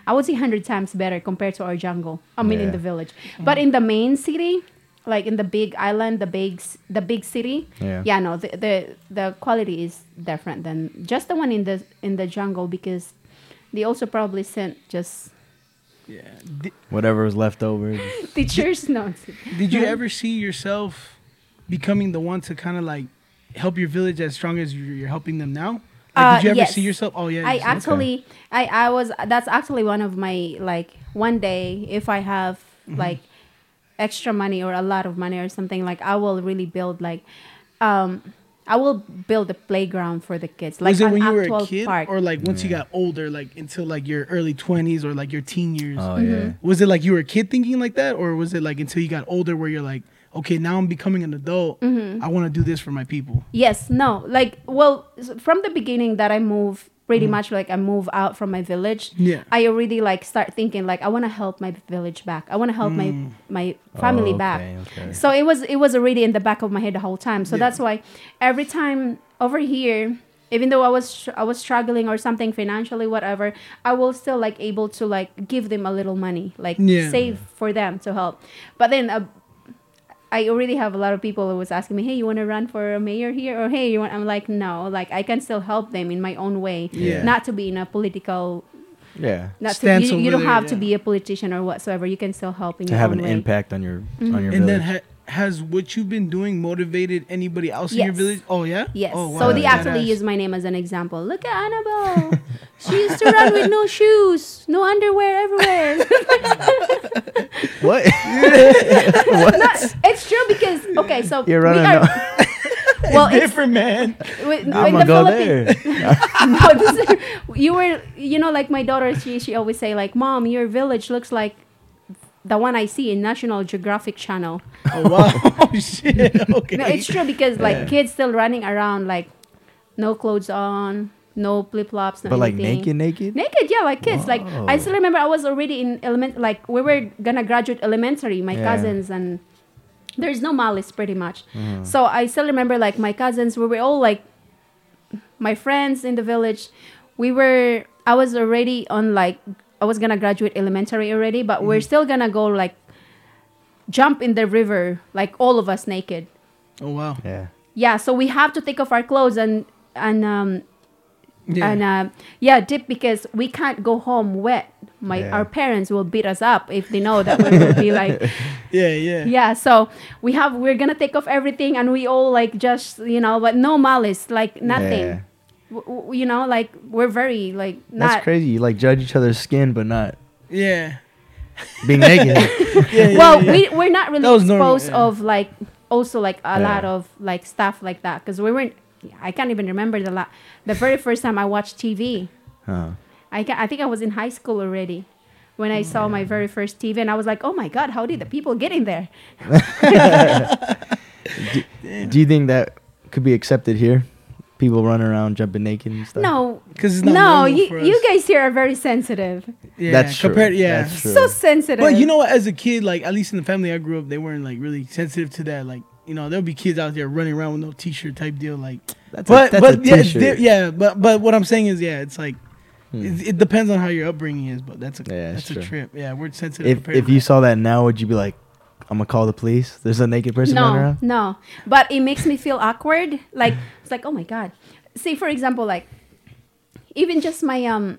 I would say 100 times better compared to our jungle. I mean, in the village, but in the main city. Like in the big island, the big city. Yeah. Yeah. No, the quality is different than just the one in the jungle because they also probably sent just whatever was left over. Teachers, no. Did you ever see yourself becoming the one to kind of like help your village as strong as you're helping them now? Like, did you ever see yourself? Oh yeah. I was. That's actually one of my like one day if I have like. Extra money or a lot of money or something, like I will really build like I will build a playground for the kids. Like, was it when you were a kid park. Or like once you got older, like until like your early 20s or like your teen years? Oh, yeah. Was it like you were a kid thinking like that, or was it like until you got older where you're like, okay, now I'm becoming an adult, I want to do this for my people? Yes, no, like, well, from the beginning that I moved, pretty much like I move out from my village, I already like start thinking like I want to help my village back. I want to help my family back. Okay. So it was already in the back of my head the whole time. So that's why every time over here, even though I was struggling or something financially, whatever, I will still like able to like give them a little money, like save for them to help. But then I already have a lot of people who was asking me, hey, you want to run for a mayor here? Or hey, you want? I'm like, no, like I can still help them in my own way. Yeah. Not to be in a political... Yeah. Not stance to, you don't have to be a politician or whatsoever. You can still help in your own way. To have an impact on your village. And then has what you've been doing motivated anybody else in your village? Oh, yeah? Yes. Oh, wow. So they actually use my name as an example. Look at Annabelle. She used to run with no shoes, no underwear everywhere. What? What? No, it's true because, okay, so you're running. Well, it's different, man. I'm gonna go there. No, you were, you know, like my daughter. She always say like, "Mom, your village looks like the one I see in National Geographic Channel." Oh wow! Oh shit! Okay. No, it's true because like kids still running around like no clothes on. No flip-flops, but anything. Like naked, yeah, like kids. Whoa. Like I still remember I was already in elementary, like we were gonna graduate elementary, my cousins, and there's no malice pretty much. So I still remember like my cousins, we were all like my friends in the village. I was already on like I was gonna graduate elementary already, but we're still gonna go like jump in the river, like all of us naked. Oh wow! Yeah. So we have to take off our clothes and dip because we can't go home wet. Our parents will beat us up if they know that we will be like so we're gonna take off everything and we all like just, you know, but no malice, like nothing. You know, like we're very like not. That's crazy. You like judge each other's skin but not being naked. We're not really exposed of like also like a lot of like stuff like that because we weren't. I can't even remember the very first time I watched TV. Huh. I think I was in high school already when I saw my very first TV, and I was like, "Oh my God, how did the people get in there?" do you think that could be accepted here? People run around jumping naked and stuff. No, because no, you guys here are very sensitive. Yeah, that's true. That's true. So sensitive. But you know what? As a kid, like at least in the family I grew up, they weren't like really sensitive to that, like. You know, there'll be kids out there running around with no T-shirt type deal, like. But what I'm saying is, it's like, it depends on how your upbringing is, but that's a trip. Yeah, we're sensitive. If you saw that now, would you be like, I'm gonna call the police. There's a naked person running around. No, but it makes me feel awkward. Like it's like, oh my god. Say for example, like even just my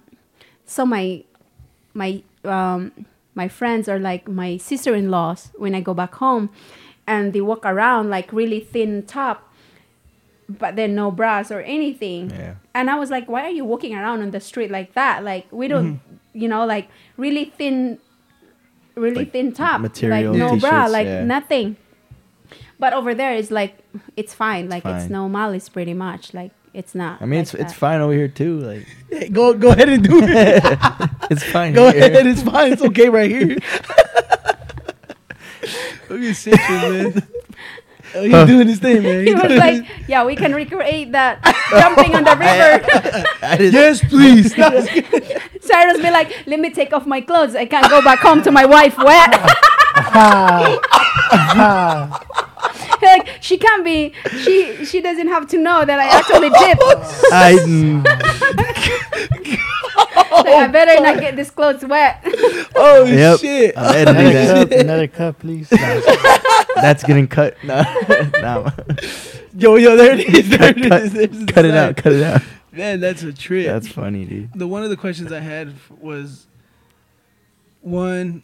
my friends or like my sister-in-laws when I go back home, and they walk around like really thin top, but then no bras or anything. Yeah. And I was like, why are you walking around on the street like that? Like we don't, you know, like really thin top material, like no bra, like nothing. But over there it's like it's fine, like it's no malice pretty much, like it's not. I mean, like it's fine over here too. Like hey, go ahead and do it. It's fine. Go ahead, it's fine. It's okay right here. Look at shit, man. Oh, he's doing his thing, man. He was like, yeah, we can recreate that jumping on the river. Yes, please. Cyrus be like, let me take off my clothes. I can't go back home to my wife wet. Like, she can't be, she doesn't have to know that I actually dipped. Like, I better not get these clothes wet. Oh, shit. Another cup, please. That's getting cut. No. Yo, there it is. Cut it out. Man, that's a trip. That's funny, dude. One of the questions I had was, do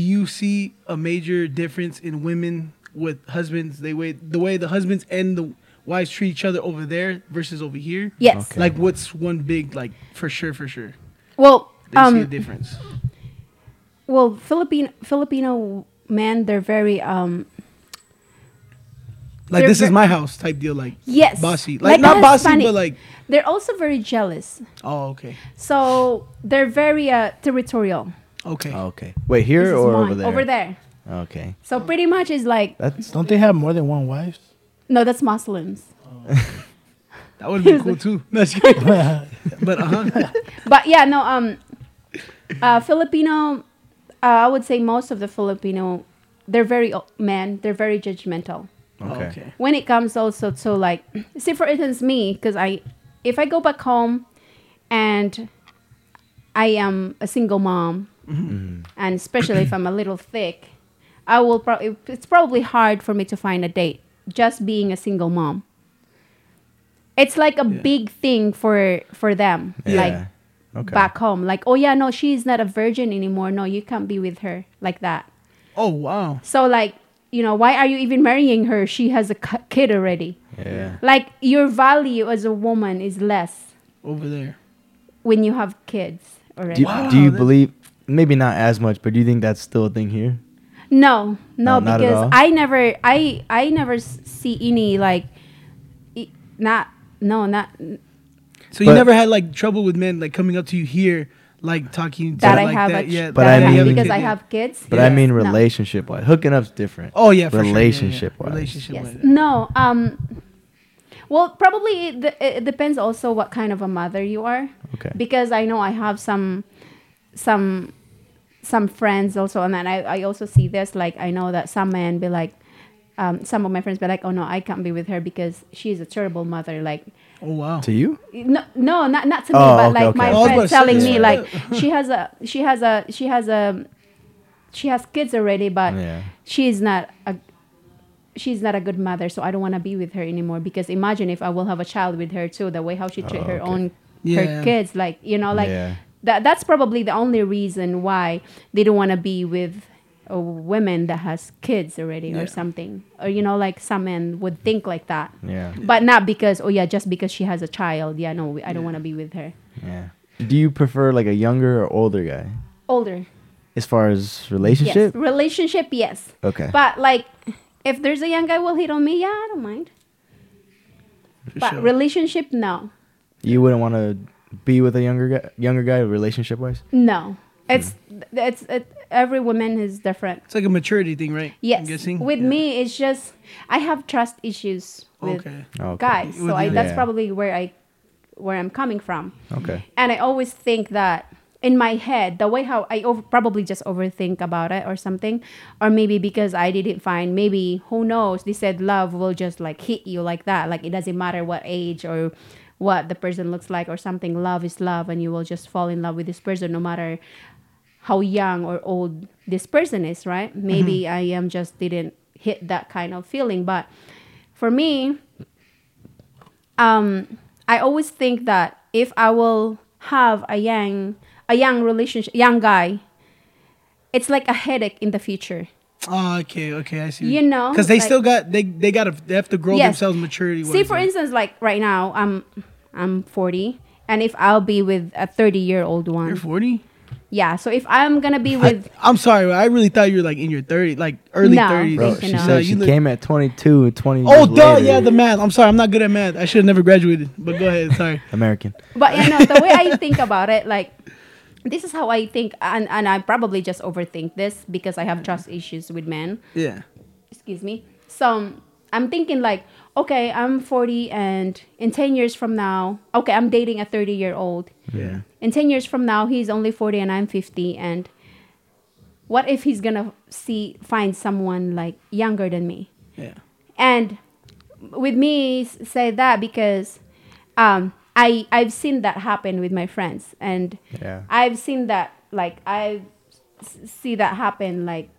you see a major difference in women with husbands? The way the husbands and the wives treat each other over there versus over here? Yes. Okay. Like, what's one big, like, for sure? Well, they see a difference. Well, Filipino men, they're very like this is my house type deal, like yes, bossy, like not bossy, funny. But like they're also very jealous. Oh, okay. So they're very territorial. Okay. Wait, here or over there? Over there. Okay. So pretty much it's like don't they have more than one wife? No, that's Muslims. Oh. That would be cool too. That's great. But But yeah, no. Filipino. I would say most of the Filipino, they're very men. They're very judgmental. Okay. When it comes also to like, say for instance me, because if I go back home, and I am a single mom, and especially if I'm a little thick, I will probably it's probably hard for me to find a date. Just being a single mom, it's like a big thing for them. Yeah. Like. Okay. Back home, like, oh yeah, no, she's not a virgin anymore. No, you can't be with her like that. Oh wow. So like, you know, why are you even marrying her? She has a kid already. Yeah. Like your value as a woman is less over there when you have kids already. Do you believe? Maybe not as much, but do you think that's still a thing here? No, because I never see any like, So you never had like trouble with men like coming up to you here, like talking to that you like have that? Yeah, but I mean because I have kids. But I mean relationship wise, hooking up's different. Oh yeah, for relationship sure. Relationship wise. No, well probably it depends also what kind of a mother you are. Okay. Because I know I have some friends also, and then I also see this, like I know that some men be like, some of my friends be like, oh no, I can't be with her because she's a terrible mother, like. Oh wow! To you? No, not to me, but okay, like okay. My friend telling me like she has kids already, but she's not a good mother, so I don't want to be with her anymore because imagine if I will have a child with her too, the way how she treat her own her kids, like you know, like that's probably the only reason why they don't want to be with a woman that has kids already or something, or you know, like some men would think like that, but not because just because she has a child. I don't want to be with her. Do you prefer like a younger or older guy? Older. As far as relationship? Yes. Okay. But like if there's a young guy will hit on me, I don't mind. For but sure. Relationship, no. You wouldn't want to be with a younger guy relationship wise? No. It's every woman is different. It's like a maturity thing, right? Yes. I'm guessing. With me, it's just I have trust issues with guys, so that's probably where I'm coming from. Okay. And I always think that in my head, the way how I probably just overthink about it or something, or maybe because I didn't find, maybe who knows? They said love will just like hit you like that, like it doesn't matter what age or what the person looks like or something. Love is love, and you will just fall in love with this person no matter how young or old this person is, right? Maybe mm-hmm. I am just didn't hit that kind of feeling. But for me, I always think that if I will have a young relationship, young guy, it's like a headache in the future. Oh, okay, I see. You know, because they like, still got they have to grow themselves maturity. See, for instance, like right now, I'm 40, and if I'll be with a 30-year-old one, you're 40. Yeah, so if I'm gonna be with, I'm sorry, I really thought you were like in your 30s, like early 30s. Bro, she said she came at 22, 20. Oh, duh, yeah, the math. I'm sorry, I'm not good at math. I should have never graduated. But go ahead, sorry. American. But you know, the way I think about it, like. This is how I think, and I probably just overthink this because I have trust issues with men. Yeah. Excuse me. So I'm thinking like, okay, I'm 40 and in 10 years from now, okay, I'm dating a 30-year-old. Yeah. In 10 years from now, he's only 40 and I'm 50. And what if he's going to find someone like younger than me? Yeah. And with me, say that because... I've seen that happen with my friends, and I've seen that, like, I see that happen, like,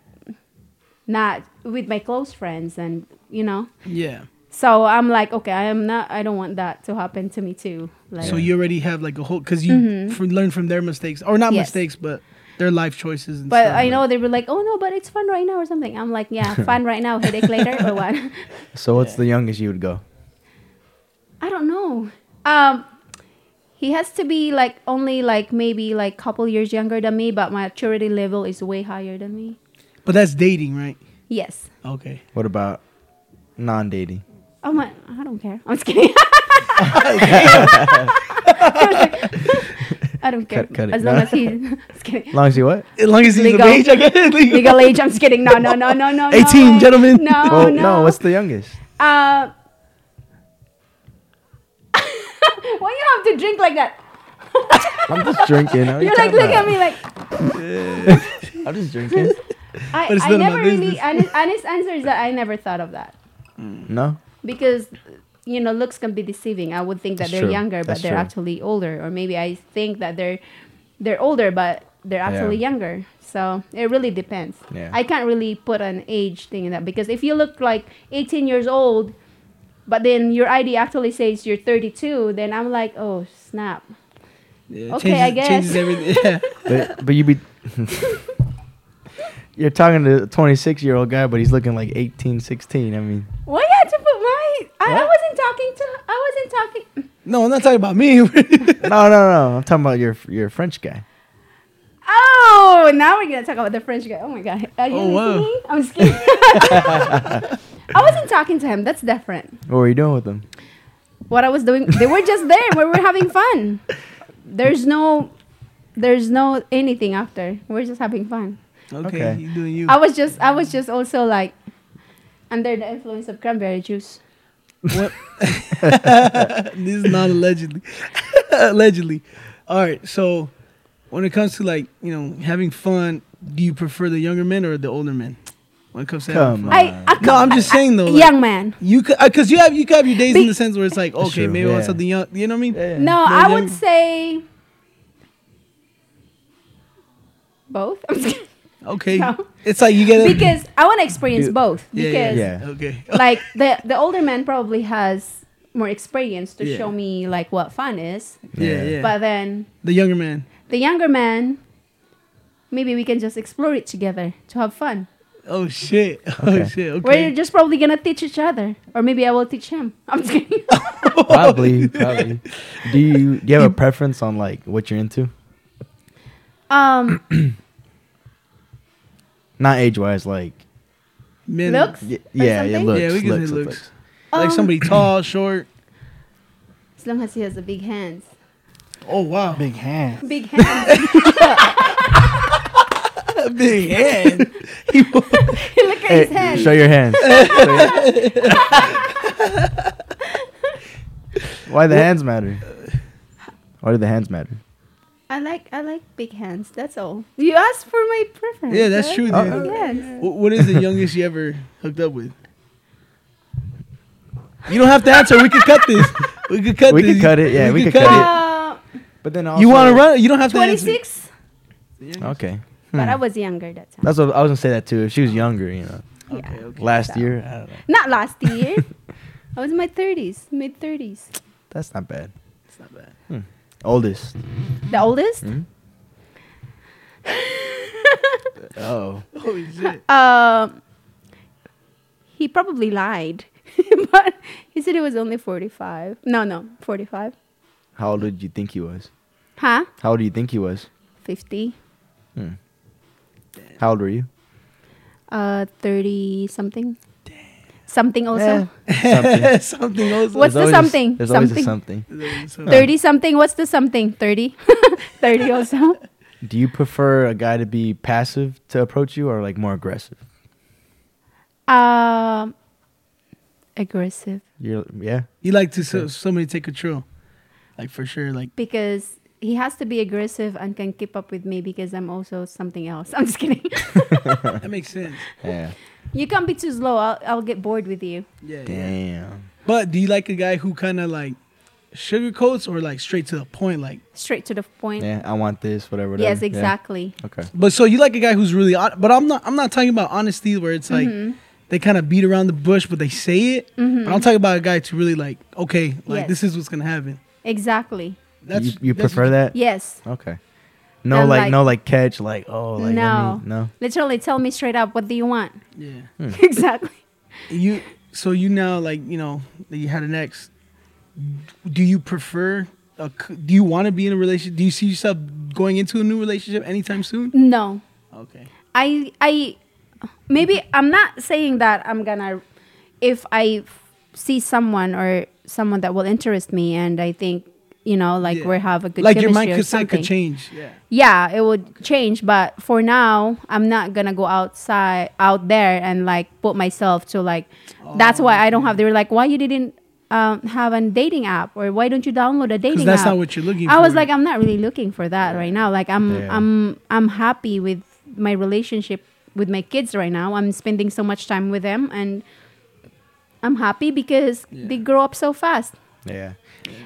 not with my close friends, and, you know? Yeah. So I'm like, okay, I don't want that to happen to me, too. Like, so you already have, like, a whole, because you learn from their mistakes, or not mistakes, but their life choices. And but stuff, I know they were like, oh, no, but it's fun right now or something. I'm like, yeah, fun right now, headache later, or what? So what's the youngest you would go? I don't know. He has to be like only like maybe like couple years younger than me, but my maturity level is way higher than me. But that's dating, right? Yes. Okay. What about non-dating? Oh my! I don't care. I'm just kidding. I don't care. Cut as long as he. Just kidding. As long as he what? As long as he's legal age, I guess. Legal age. I'm just kidding. No. 18, gentlemen. No. What's the youngest? Why you have to drink like that? I'm just drinking. You're like, look at me like... I'm just drinking. I never really... Honest answer is that I never thought of that. No? Because, you know, looks can be deceiving. I would think that they're younger, but they're actually older. Or maybe I think that they're older, but they're actually younger. So it really depends. Yeah. I can't really put an age thing in that. Because if you look like 18 years old... But then your ID actually says you're 32. Then I'm like, oh, snap. Yeah, okay, changes, I guess. Changes everything. Yeah. but you're talking to a 26-year-old guy, but he's looking like 18, 16. I mean. Why you had to put my... I wasn't talking. No, I'm not talking about me. No. I'm talking about your French guy. Oh, now we're going to talk about the French guy. Oh, my God. Are you listening? Wow. I'm scared. I wasn't talking to him. That's different. What were you doing with them? What I was doing, they were just there. We were having fun. There's no anything after. We're just having fun. Okay. You doing you. I was just also like under the influence of cranberry juice. What? This is not allegedly. Allegedly. All right. So when it comes to like, you know, having fun, do you prefer the younger men or the older men? When it comes to I'm just saying though, like, young man. You because you could have your days in the sense where it's like, okay, true, maybe I want something young. You know what I mean? Yeah. No, I would say both. Okay, no. It's like you get it because I want to experience both. Yeah. Okay. Like the older man probably has more experience to show me like what fun is. Yeah. But then the younger man, maybe we can just explore it together to have fun. Oh shit! Okay. We're just probably gonna teach each other, or maybe I will teach him. I'm just kidding. probably. Do you have a preference on like what you're into? Not age-wise, like men. Looks. Looks. Yeah, we can say looks. Like somebody tall, short. As long as he has the big hands. Oh wow! Big hands. Big hand. He look at his hand. Show your hands. Why the hands matter? Why do the hands matter? I like big hands. That's all. You asked for my preference. Yeah, that's true. Dude. Yes. What is the youngest you ever hooked up with? You don't have to answer. We could cut this. We could cut it. Yeah, we could cut it. But then also, you want to run? You don't have to answer. 26. Okay. But I was younger that time. That's what I was gonna say that too. If she was younger, you know. Yeah. Okay. Last year? I don't know. Not last year. I was in my 30s, mid 30s. That's not bad. It's not bad. Oldest. The oldest? Mm-hmm. Oh. Holy shit. He probably lied. But he said it was only 45. No, 45. How old did you think he was? Huh? How old do you think he was? 50. Hmm. How old were you? 30 something. Damn. Something also. Yeah. Something. Something also. What's the something? There's always a something. 30 something. What's the something? 30. 30 also. Do you prefer a guy to be passive to approach you or like more aggressive? Aggressive. Yeah. You like to somebody take control, like for sure, like because he has to be aggressive and can keep up with me because I'm also something else. I'm just kidding. That makes sense. Yeah. You can't be too slow. I'll get bored with you. Yeah. Damn. Yeah. But do you like a guy who kind of like sugarcoats or like straight to the point? Like straight to the point. Yeah. I want this. Whatever. Yes. Exactly. Yeah. Okay. But so you like a guy who's really. But I'm not talking about honesty where it's like. Mm-hmm. They kind of beat around the bush, but they say it. Mm-hmm. But I'm talking about a guy to really like, okay, like yes. This is what's gonna happen. Exactly. You prefer that? Yes. Okay. No, and like catch, like oh, like no, no. Literally, tell me straight up, what do you want? Yeah. Exactly. So you now like you know that you had an ex. Do you prefer? Do you want to be in a relationship? Do you see yourself going into a new relationship anytime soon? No. Okay. Maybe I'm not saying that I'm gonna, if I see someone or someone that will interest me and I think, you know, like we have a good like chemistry your mind could change. Yeah. Yeah, it would change. But for now, I'm not gonna go out there and like put myself to like. Oh, that's why I don't have. They were like, why you didn't have a dating app or why don't you download a dating app? Because that's not what you're looking for. I was like, I'm not really looking for that right now. Like I'm happy with my relationship. With my kids right now, I'm spending so much time with them, and I'm happy because they grow up so fast. Yeah,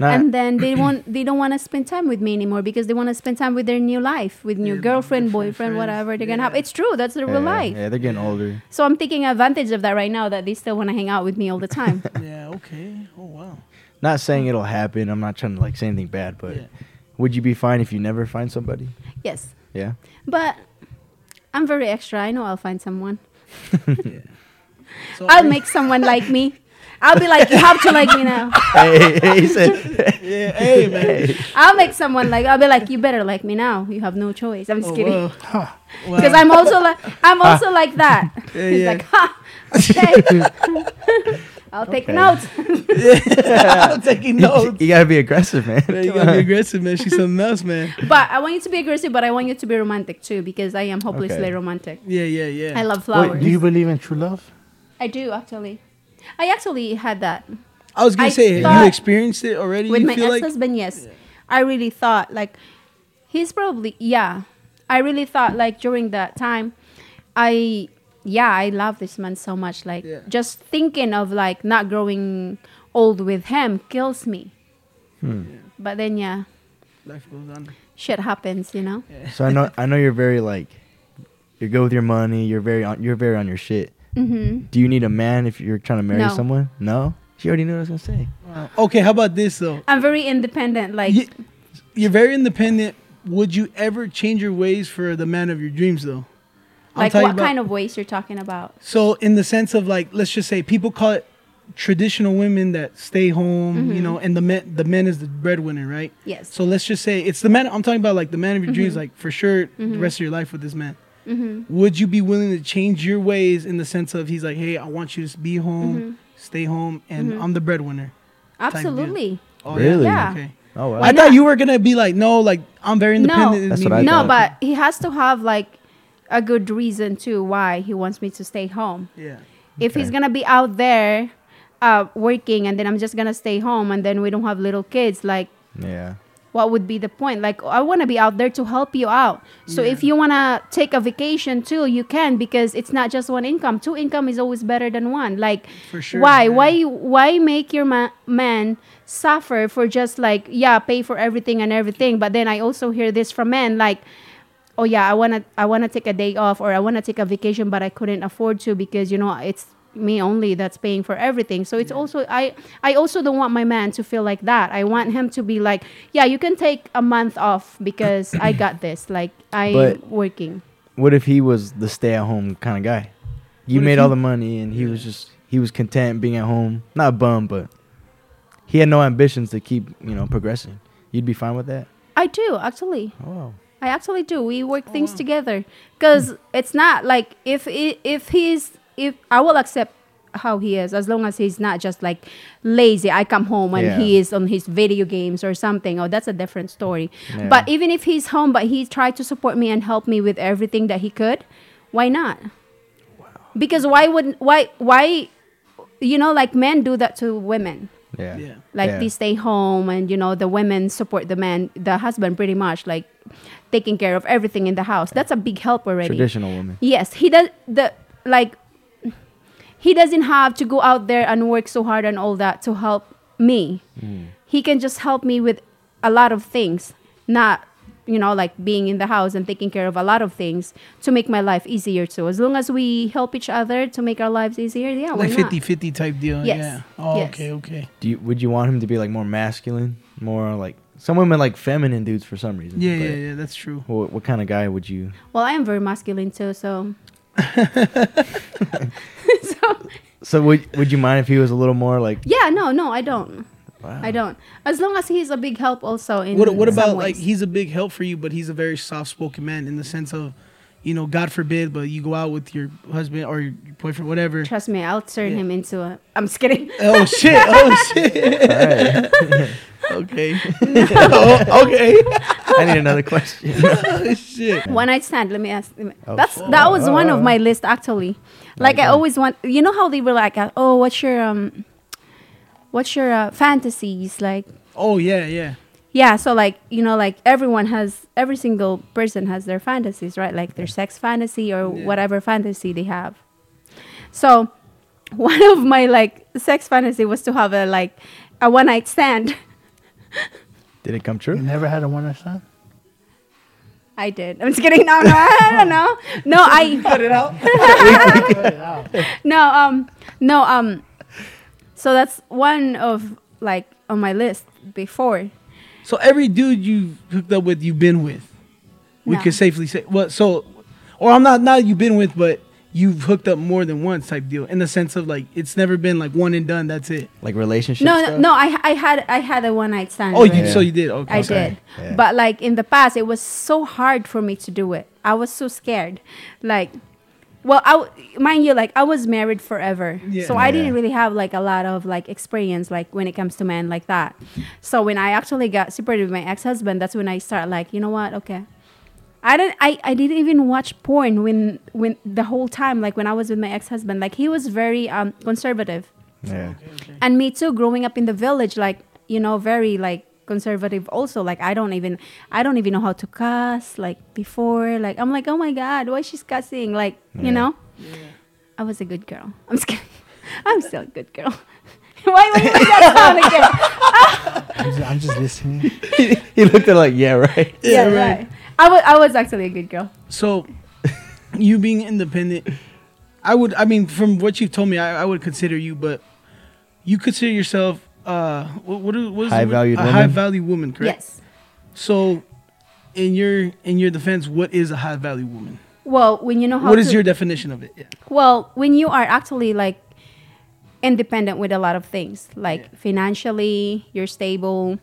and then they don't want to spend time with me anymore because they want to spend time with their new life, with new girlfriend, boyfriend, whatever they're gonna have. It's true, that's the real life. Yeah, they're getting older. So I'm taking advantage of that right now that they still want to hang out with me all the time. Yeah. Okay. Oh wow. Not saying it'll happen. I'm not trying to like say anything bad, but would you be fine if you never find somebody? Yes. Yeah. But. I'm very extra. I know I'll find someone. Yeah. So I'll make someone like me. I'll be like, you have to like me now. Hey, he said, yeah, hey, man. I'll make someone like. I'll be like, you better like me now. You have no choice. I'm just kidding. Because I'm also like that. Yeah, he's like, ha. Okay. I'll take notes. I'll take notes. You gotta be aggressive, man. You gotta be aggressive, man. She's something else, man. But I want you to be aggressive, but I want you to be romantic too, because I am hopelessly romantic. Yeah. I love flowers. Wait, do you believe in true love? I do, actually. I actually had that. I was gonna say, have you experienced it already? With my ex-husband, yes. Yeah. I really thought like he's probably I really thought like during that time, I love this man so much. Like, just thinking of, like, not growing old with him kills me. Yeah. But then, life goes on. Shit happens, you know? Yeah. So I know you're very, like, you go with your money. You're very on your shit. Mm-hmm. Do you need a man if you're trying to marry someone? No? She already knew what I was going to say. Wow. Okay, how about this, though? I'm very independent. Like, you're very independent. Would you ever change your ways for the man of your dreams, though? Like what kind of ways you're talking about? So in the sense of like, let's just say people call it traditional women that stay home, you know, and the men is the breadwinner, right? Yes. So let's just say it's the man. I'm talking about like the man of your dreams, like for sure the rest of your life with this man. Mm-hmm. Would you be willing to change your ways in the sense of he's like, hey, I want you to be home, stay home, and I'm the breadwinner? Absolutely. Oh, really? Yeah. Okay. Oh, wow. I thought you were gonna be like, no, like I'm very independent. No, that's what I thought. No, but he has to have like. A good reason too why he wants me to stay home. Yeah. If he's gonna be out there working and then I'm just gonna stay home and then we don't have little kids, like what would be the point? Like I wanna be out there to help you out. So if you wanna take a vacation too, you can because it's not just one income. Two income is always better than one. Like for sure, why make your man suffer for just like pay for everything and everything? But then I also hear this from men like oh yeah, I wanna take a day off, or I wanna take a vacation, but I couldn't afford to because, you know, it's me only that's paying for everything. So it's also, I also don't want my man to feel like that. I want him to be like, yeah, you can take a month off because I got this. Like, I'm working. What if he was the stay-at-home kind of guy? You made all the money, and he was content being at home. Not a bum, but he had no ambitions to keep, you know, progressing. You'd be fine with that? I do, actually. Oh. I actually do. We work things together. Because it's not like, if I will accept how he is, as long as he's not just like lazy. I come home when he is on his video games or something. Oh, that's a different story. Yeah. But even if he's home, but he tried to support me and help me with everything that he could, why not? Wow. Because why, you know, like men do that to women. Yeah. Yeah. Like they stay home and, you know, the women support the man, the husband pretty much like taking care of everything in the house. That's a big help already. Traditional woman. Yes. He does he doesn't have to go out there and work so hard and all that to help me. Mm. He can just help me with a lot of things, not, you know, like being in the house and taking care of a lot of things to make my life easier too. As long as we help each other to make our lives easier, yeah, like 50-50 type deal. Yes. Yeah. Oh, yes. Okay. Would you want him to be like more masculine, more like? Some women like feminine dudes for some reason. Yeah, that's true. What kind of guy would you? Well, I am very masculine too, so. So would you mind if he was a little more like? Yeah, no, I don't. Wow. I don't. As long as he's a big help, also in what about ways. Like he's a big help for you, but he's a very soft-spoken man in the sense of, you know, God forbid, but you go out with your husband or your boyfriend, whatever. Trust me, I'll turn him into a. I'm just kidding. Oh shit! Oh shit! All right. Okay. No. Oh, okay. I need another question. Oh, shit. One night stand. Let me ask. That was one of my list actually. Like I always want. You know how they were like, oh, what's your fantasies like? Oh yeah. Yeah. So like, you know, like every single person has their fantasies, right? Like their sex fantasy or whatever fantasy they have. So, one of my like sex fantasy was to have a one night stand. Did it come true? You never had a one night stand? I did. I'm just kidding. No, I don't know. No, I cut it out. No. So that's one of like on my list before. So every dude you hooked up with, you've been with. We could safely say you've been with, but you've hooked up more than once type deal in the sense of like it's never been like one and done. That's it. Like relationship. No. I had a one night stand. Oh, so you did. Okay. I did. Yeah. But like in the past, it was so hard for me to do it. I was so scared. Like, well, mind you, like I was married forever, so I didn't really have like a lot of like experience like when it comes to men like that. So when I actually got separated with my ex-husband, that's when I started like, you know what? Okay. I didn't even watch porn when the whole time, like when I was with my ex-husband, like he was very conservative. Yeah. Okay. And me too, growing up in the village, like, you know, very like conservative also. Like I don't even know how to cuss like before. Like I'm like, oh my God, why she's cussing? Like, you know? Yeah. I was a good girl. I'm just kidding. I'm still a good girl. Why would you make that sound again? I'm just listening. He looked at like, yeah, right. Yeah, right. I was actually a good girl. So, you being independent, from what you've told me, I would consider you, but you consider yourself a high-value woman, correct? Yes. So, in your defense, what is a high-value woman? Well, when you know how. What is your definition of it? Yeah. Well, when you are actually like independent with a lot of things, like financially, you're stable,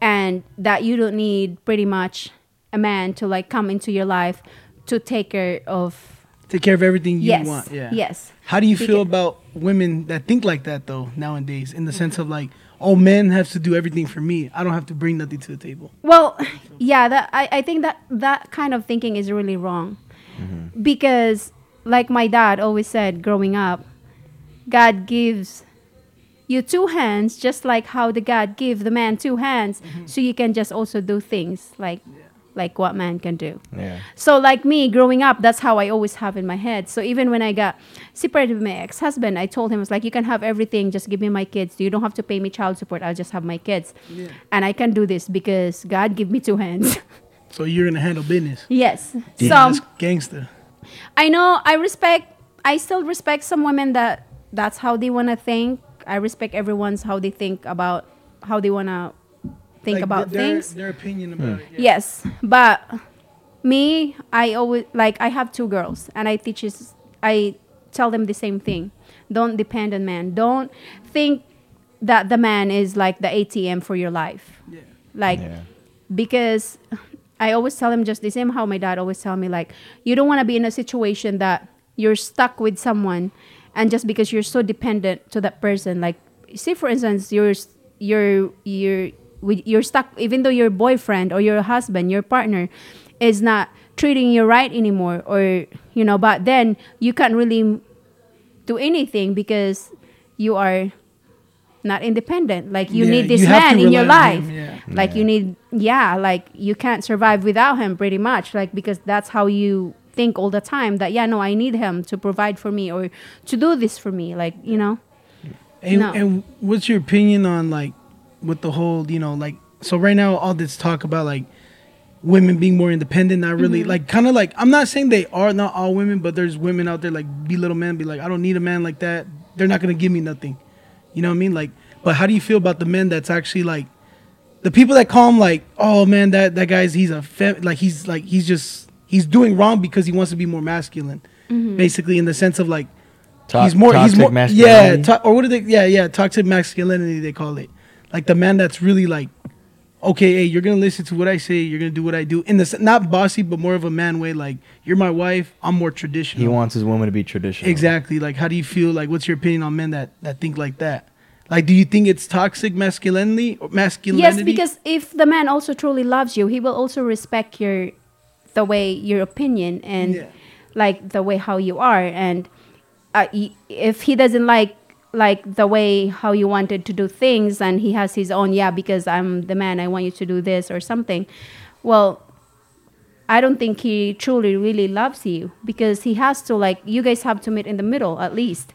and that you don't need pretty much a man to like come into your life to take care of everything you want. Yeah. Yes. How do you feel about women that think like that though nowadays in the sense of like, oh, men have to do everything for me. I don't have to bring nothing to the table. Well, yeah, that I think that kind of thinking is really wrong. Mm-hmm. Because like my dad always said growing up, God gives you two hands just like how the God gave the man two hands, mm-hmm. so you can just also do things like like what man can do. Yeah. So like me growing up, that's how I always have in my head. So even when I got separated with my ex-husband, I told him, I was like, you can have everything. Just give me my kids. You don't have to pay me child support. I'll just have my kids. Yeah. And I can do this because God gave me two hands. So you're going to handle business? Yes. Damn, that's gangster. I know. I still respect some women that's how they want to think. I respect everyone's how they want to think about things. Their opinion about it. Yeah. Yes. But me, I always, I have two girls and I tell them the same thing. Don't depend on man. Don't think that the man is like the ATM for your life. Yeah. Because I always tell them just the same how my dad always tell me, you don't want to be in a situation that you're stuck with someone and just because you're so dependent to that person. Say for instance, you're stuck, even though your boyfriend or your husband, your partner is not treating you right anymore, or but then you can't really do anything because you are not independent. You need this man in your life. You can't survive without him pretty much, because that's how you think all the time that, I need him to provide for me or to do this for me, And what's your opinion on, with the whole, so right now all this talk about, women being more independent, not really, mm-hmm. I'm not saying they are, not all women, but there's women out there, belittle men, be like, I don't need a man like that. They're not going to give me nothing. You know what I mean? But how do you feel about the men that's actually, the people that call him, oh, man, that guy's, he's a, he's doing wrong because he wants to be more masculine, mm-hmm. basically in the sense of, he's more masculinity. Toxic masculinity, they call it. The man that's really okay, hey, you're going to listen to what I say, you're going to do what I do. In the not bossy, but more of a man way, you're my wife, I'm more traditional. He wants his woman to be traditional. Exactly. How do you feel, what's your opinion on men that think like that? Do you think it's toxic masculinity? Or masculinity? Yes, because if the man also truly loves you, he will also respect the way your opinion and the way how you are. And if he doesn't like the way how you wanted to do things, and he has his own, because I'm the man, I want you to do this or something. Well, I don't think he truly really loves you, because he has to, you guys have to meet in the middle at least.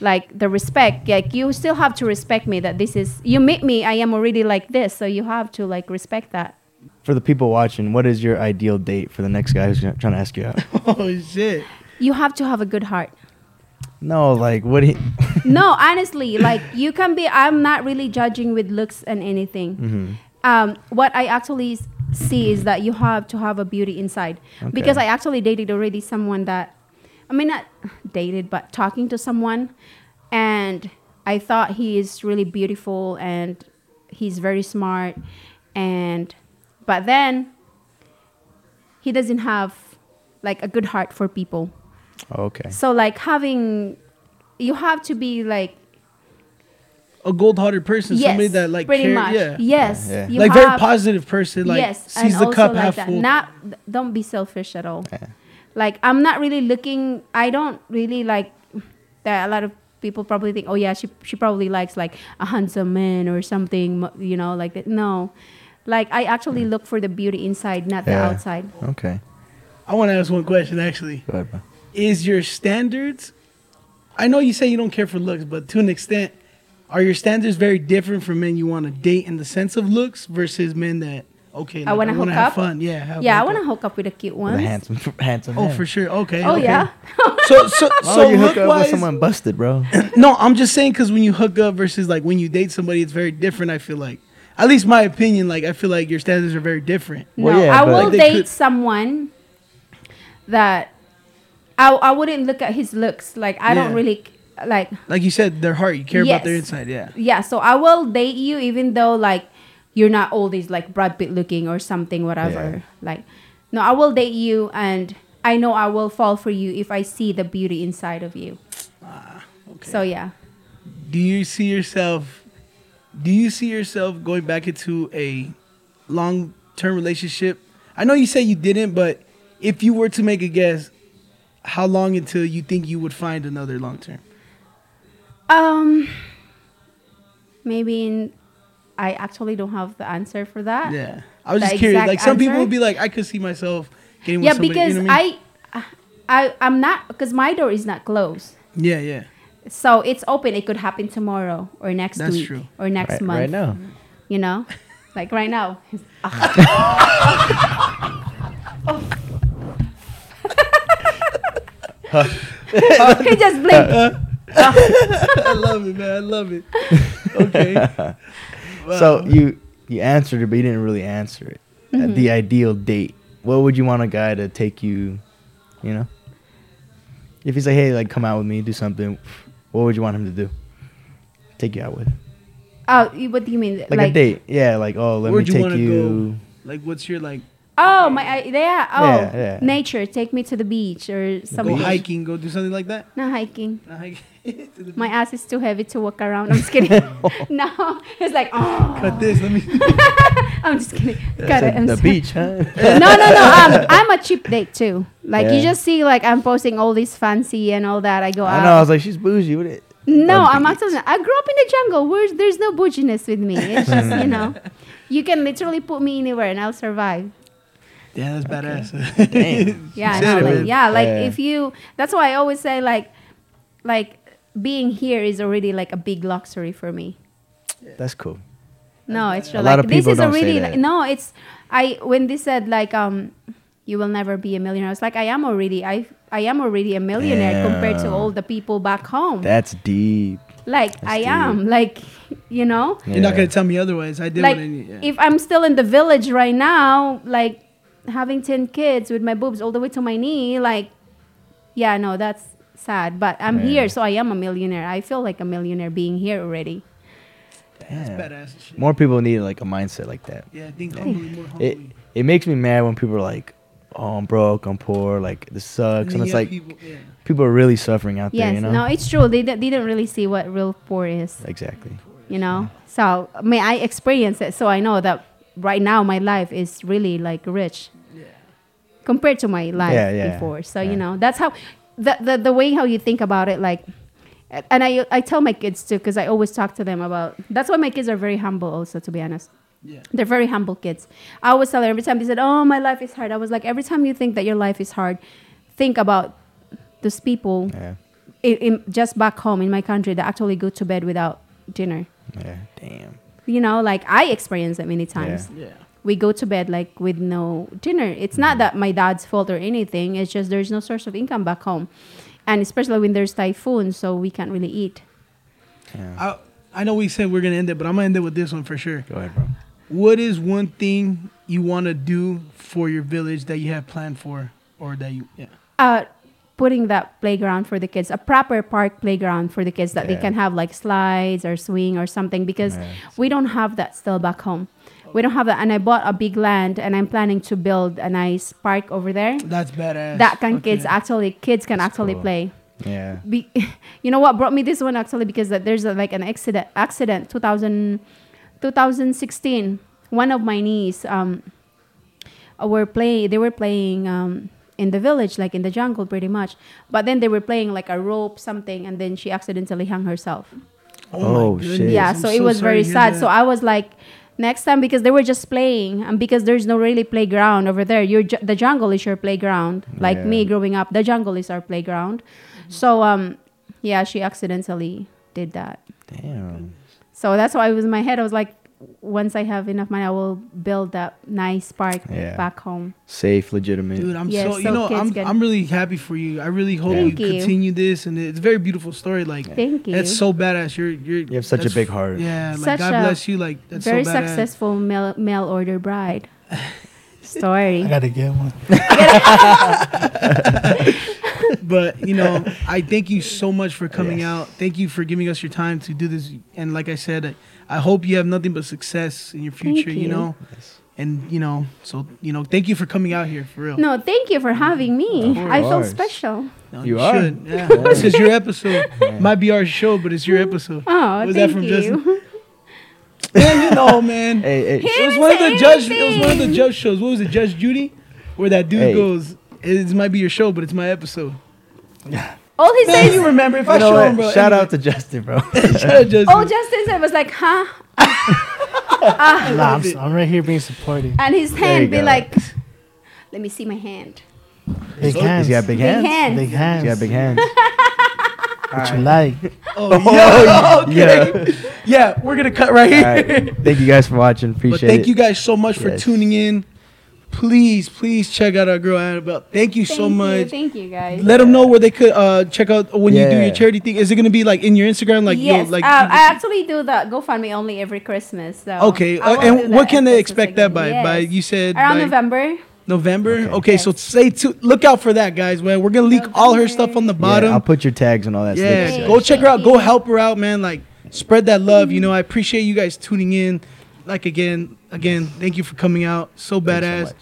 The respect, you still have to respect me that this is, you meet me, I am already like this, so you have to respect that. For the people watching, what is your ideal date for the next guy who's trying to ask you out? Oh, shit. You have to have a good heart. No, what do you... No, honestly, you can be... I'm not really judging with looks and anything. Mm-hmm. What I actually see is that you have to have a beauty inside. Okay. Because I actually dated already someone that... I mean, not dated, but talking to someone. And I thought he is really beautiful and he's very smart. But then he doesn't have, a good heart for people. Okay. So you have to be a gold-hearted person, yes, somebody that pretty much. Yeah. Yes. Yeah. You very positive person, sees and the cup half full. Don't be selfish at all. Yeah. I'm not really looking. I don't really that. A lot of people probably think, oh yeah, she probably likes a handsome man or something, like that. No, I actually look for the beauty inside, not the outside. Okay. I want to ask one question actually. Go ahead, bro. Is your standards, I know you say you don't care for looks, but to an extent, are your standards very different from men you want to date in the sense of looks versus men that, I want to have fun? I want to hook up with a cute one. Handsome. Oh, for sure. Okay. Oh, okay. Yeah. So you hook up with someone busted, bro. No, I'm just saying because when you hook up versus when you date somebody, it's very different, I feel like. At least my opinion, I feel like your standards are very different. No, well, yeah, I will date someone that... I wouldn't look at his looks. I don't really like. Like you said, their heart. You care about their inside. Yeah. Yeah. So I will date you, even though you're not oldies Brad Pitt looking or something, whatever. Yeah. No, I will date you, and I know I will fall for you if I see the beauty inside of you. Okay. So yeah. Do you see yourself going back into a long-term relationship? I know you say you didn't, but if you were to make a guess. How long until you think you would find another long term? Maybe I actually don't have the answer for that. Yeah, I was just curious. Some people would be like, I could see myself getting with somebody. Yeah, because I'm not, because my door is not closed. Yeah, yeah. So it's open. It could happen tomorrow or next week or next month. Right now. Right now. Oh. Okay, just blink. I love it, man. I love it. Okay. Wow. So you answered it, but you didn't really answer it. Mm-hmm. The ideal date. What would you want a guy to take you, you know? If he's like, hey, like, come out with me, do something, what would you want him to do? Take you out with? Oh, what do you mean? Like a date. Yeah, like, oh, let me take you. Go? Like, what's your, like... Oh, my idea. Oh, yeah. Nature. Take me to the beach or something. Go hiking. Go do something like that. Not hiking. My ass is too heavy to walk around. I'm just kidding. No. It's like, oh. Cut this. Let me. I'm just kidding. Cut it. The beach, huh? No. I'm a cheap date, too. Like, you just see, like, I'm posting all this fancy and all that. I go out. I know. I was like, she's bougie with it. No, I grew up in the jungle. There's no bouginess with me. It's just, you know, you can literally put me anywhere and I'll survive. Yeah, that's badass. Damn. If you... That's why I always say, like being here is already, like, a big luxury for me. That's cool. No, it's true. Like, this is already... Like, no, it's... When they said, like, you will never be a millionaire, I was like, I am already a millionaire compared to all the people back home. That's deep. Like, that's I deep. Am. Like, you know? Yeah. You're not going to tell me otherwise. I did like, if I'm still in the village right now, like... having 10 kids with my boobs all the way to my knee, like, yeah, no, that's sad. But I'm here, so I am a millionaire. I feel like a millionaire being here already. Damn. That's badass shit. More people need, like, a mindset like that. Yeah, I think humbly, more humbly. It makes me mad when people are like, oh, I'm broke, I'm poor, like, this sucks. And it's like, people are really suffering out there, you know? No, it's true. They don't really see what real poor is. Exactly. You know? Yeah. So, I mean, I experience it, so I know that right now my life is really, like, rich. Compared to my life before. So, you know, that's how, the way how you think about it, like, and I tell my kids too, because I always talk to them about, that's why my kids are very humble also, to be honest. Yeah. They're very humble kids. I always tell them, every time they said, oh, my life is hard. I was like, every time you think that your life is hard, think about those people just back home in my country that actually go to bed without dinner. Yeah, damn. You know, like, I experienced that many times. Yeah. We go to bed, like, with no dinner. It's not that my dad's fault or anything. It's just there's no source of income back home. And especially when there's typhoons, so we can't really eat. Yeah. I know we said we're going to end it, but I'm going to end it with this one for sure. Go ahead, bro. What is one thing you want to do for your village that you have planned for or that you... Yeah. Putting that playground for the kids, a proper park playground for the kids that they can have, like, slides or swing or something, because we don't have that still back home. We don't have that, and I bought a big land, and I'm planning to build a nice park over there. That's badass. That can kids can actually play. Yeah. You know what brought me this one actually, because that there's an accident 2016. One of my niece were playing in the village, like in the jungle, pretty much. But then they were playing like a rope something, and then she accidentally hung herself. Oh shit! Yeah, so it was very sad. That. So I was like. Next time, because they were just playing, and because there's no really playground over there. The jungle is your playground. Like me growing up, the jungle is our playground. Mm-hmm. So, she accidentally did that. Damn. So that's why it was in my head. I was like, once I have enough money, I will build that nice park back home. Safe, legitimate. Dude, I'm I'm really happy for you. I really hope you continue this, and it's a very beautiful story. Like, thank you. That's so badass. You have such a big heart. Yeah, like, such God bless you. Like, that's very so badass. Successful mail order bride story. I gotta get one. But, you know, I thank you so much for coming out. Thank you for giving us your time to do this. And like I said, I hope you have nothing but success in your future, you know. Yes. And, you know, so, you know, thank you for coming out here, for real. No, thank you for having me. I feel special. No, you are. Should. Yeah. This is your episode. Might be our show, but it's your episode. Oh, thank you. Justin? Man, you know, man. Hey. It was one of the judge shows. What was it, Judge Judy? Where that dude goes... It might be your show, but it's my episode. Yeah. All he says, you remember if I show him, bro. Shout out to Justin, bro. All Justin said was like, huh? I'm right here being supportive. And his hand be like, let me see my hand. Big hands. He's got big hands. Big hands. What you like? Oh, okay. Yeah, we're gonna cut right here. Right. Thank you guys for watching. Appreciate it. Thank you guys so much for tuning in. please, please check out our girl Annabelle. Thank you so much. Thank you, guys. Let them know where they could check out when you do your charity thing. Is it gonna be like in your Instagram? Like yes, I actually do the GoFundMe only every Christmas. So okay, and what can they expect that by? Yes. By you said around November. November? Okay, yes. So stay tuned. Look out for that, guys. Man, we're going to leak all her stuff on the bottom. Yeah, I'll put your tags and all that stuff. Yeah, go check her out. Go help her out, man. Like, spread that love. You know, I appreciate you guys tuning in. Like, again, thank you for coming out. So badass. So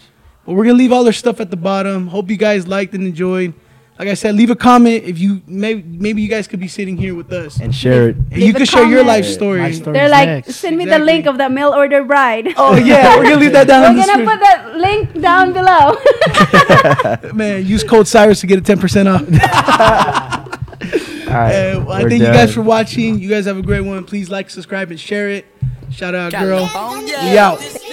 but we're going to leave all her stuff at the bottom. Hope you guys liked and enjoyed. Like I said, leave a comment if you maybe you guys could be sitting here with us and share it. And you could share your life story. They're like, send me the link of the mail order bride. Oh yeah, we're gonna leave that down. We're gonna put that link down below. Man, use code Cyrus to get a 10% off. All right, well, I thank you guys for watching. You guys have a great one. Please like, subscribe, and share it. Shout out, girl. We out.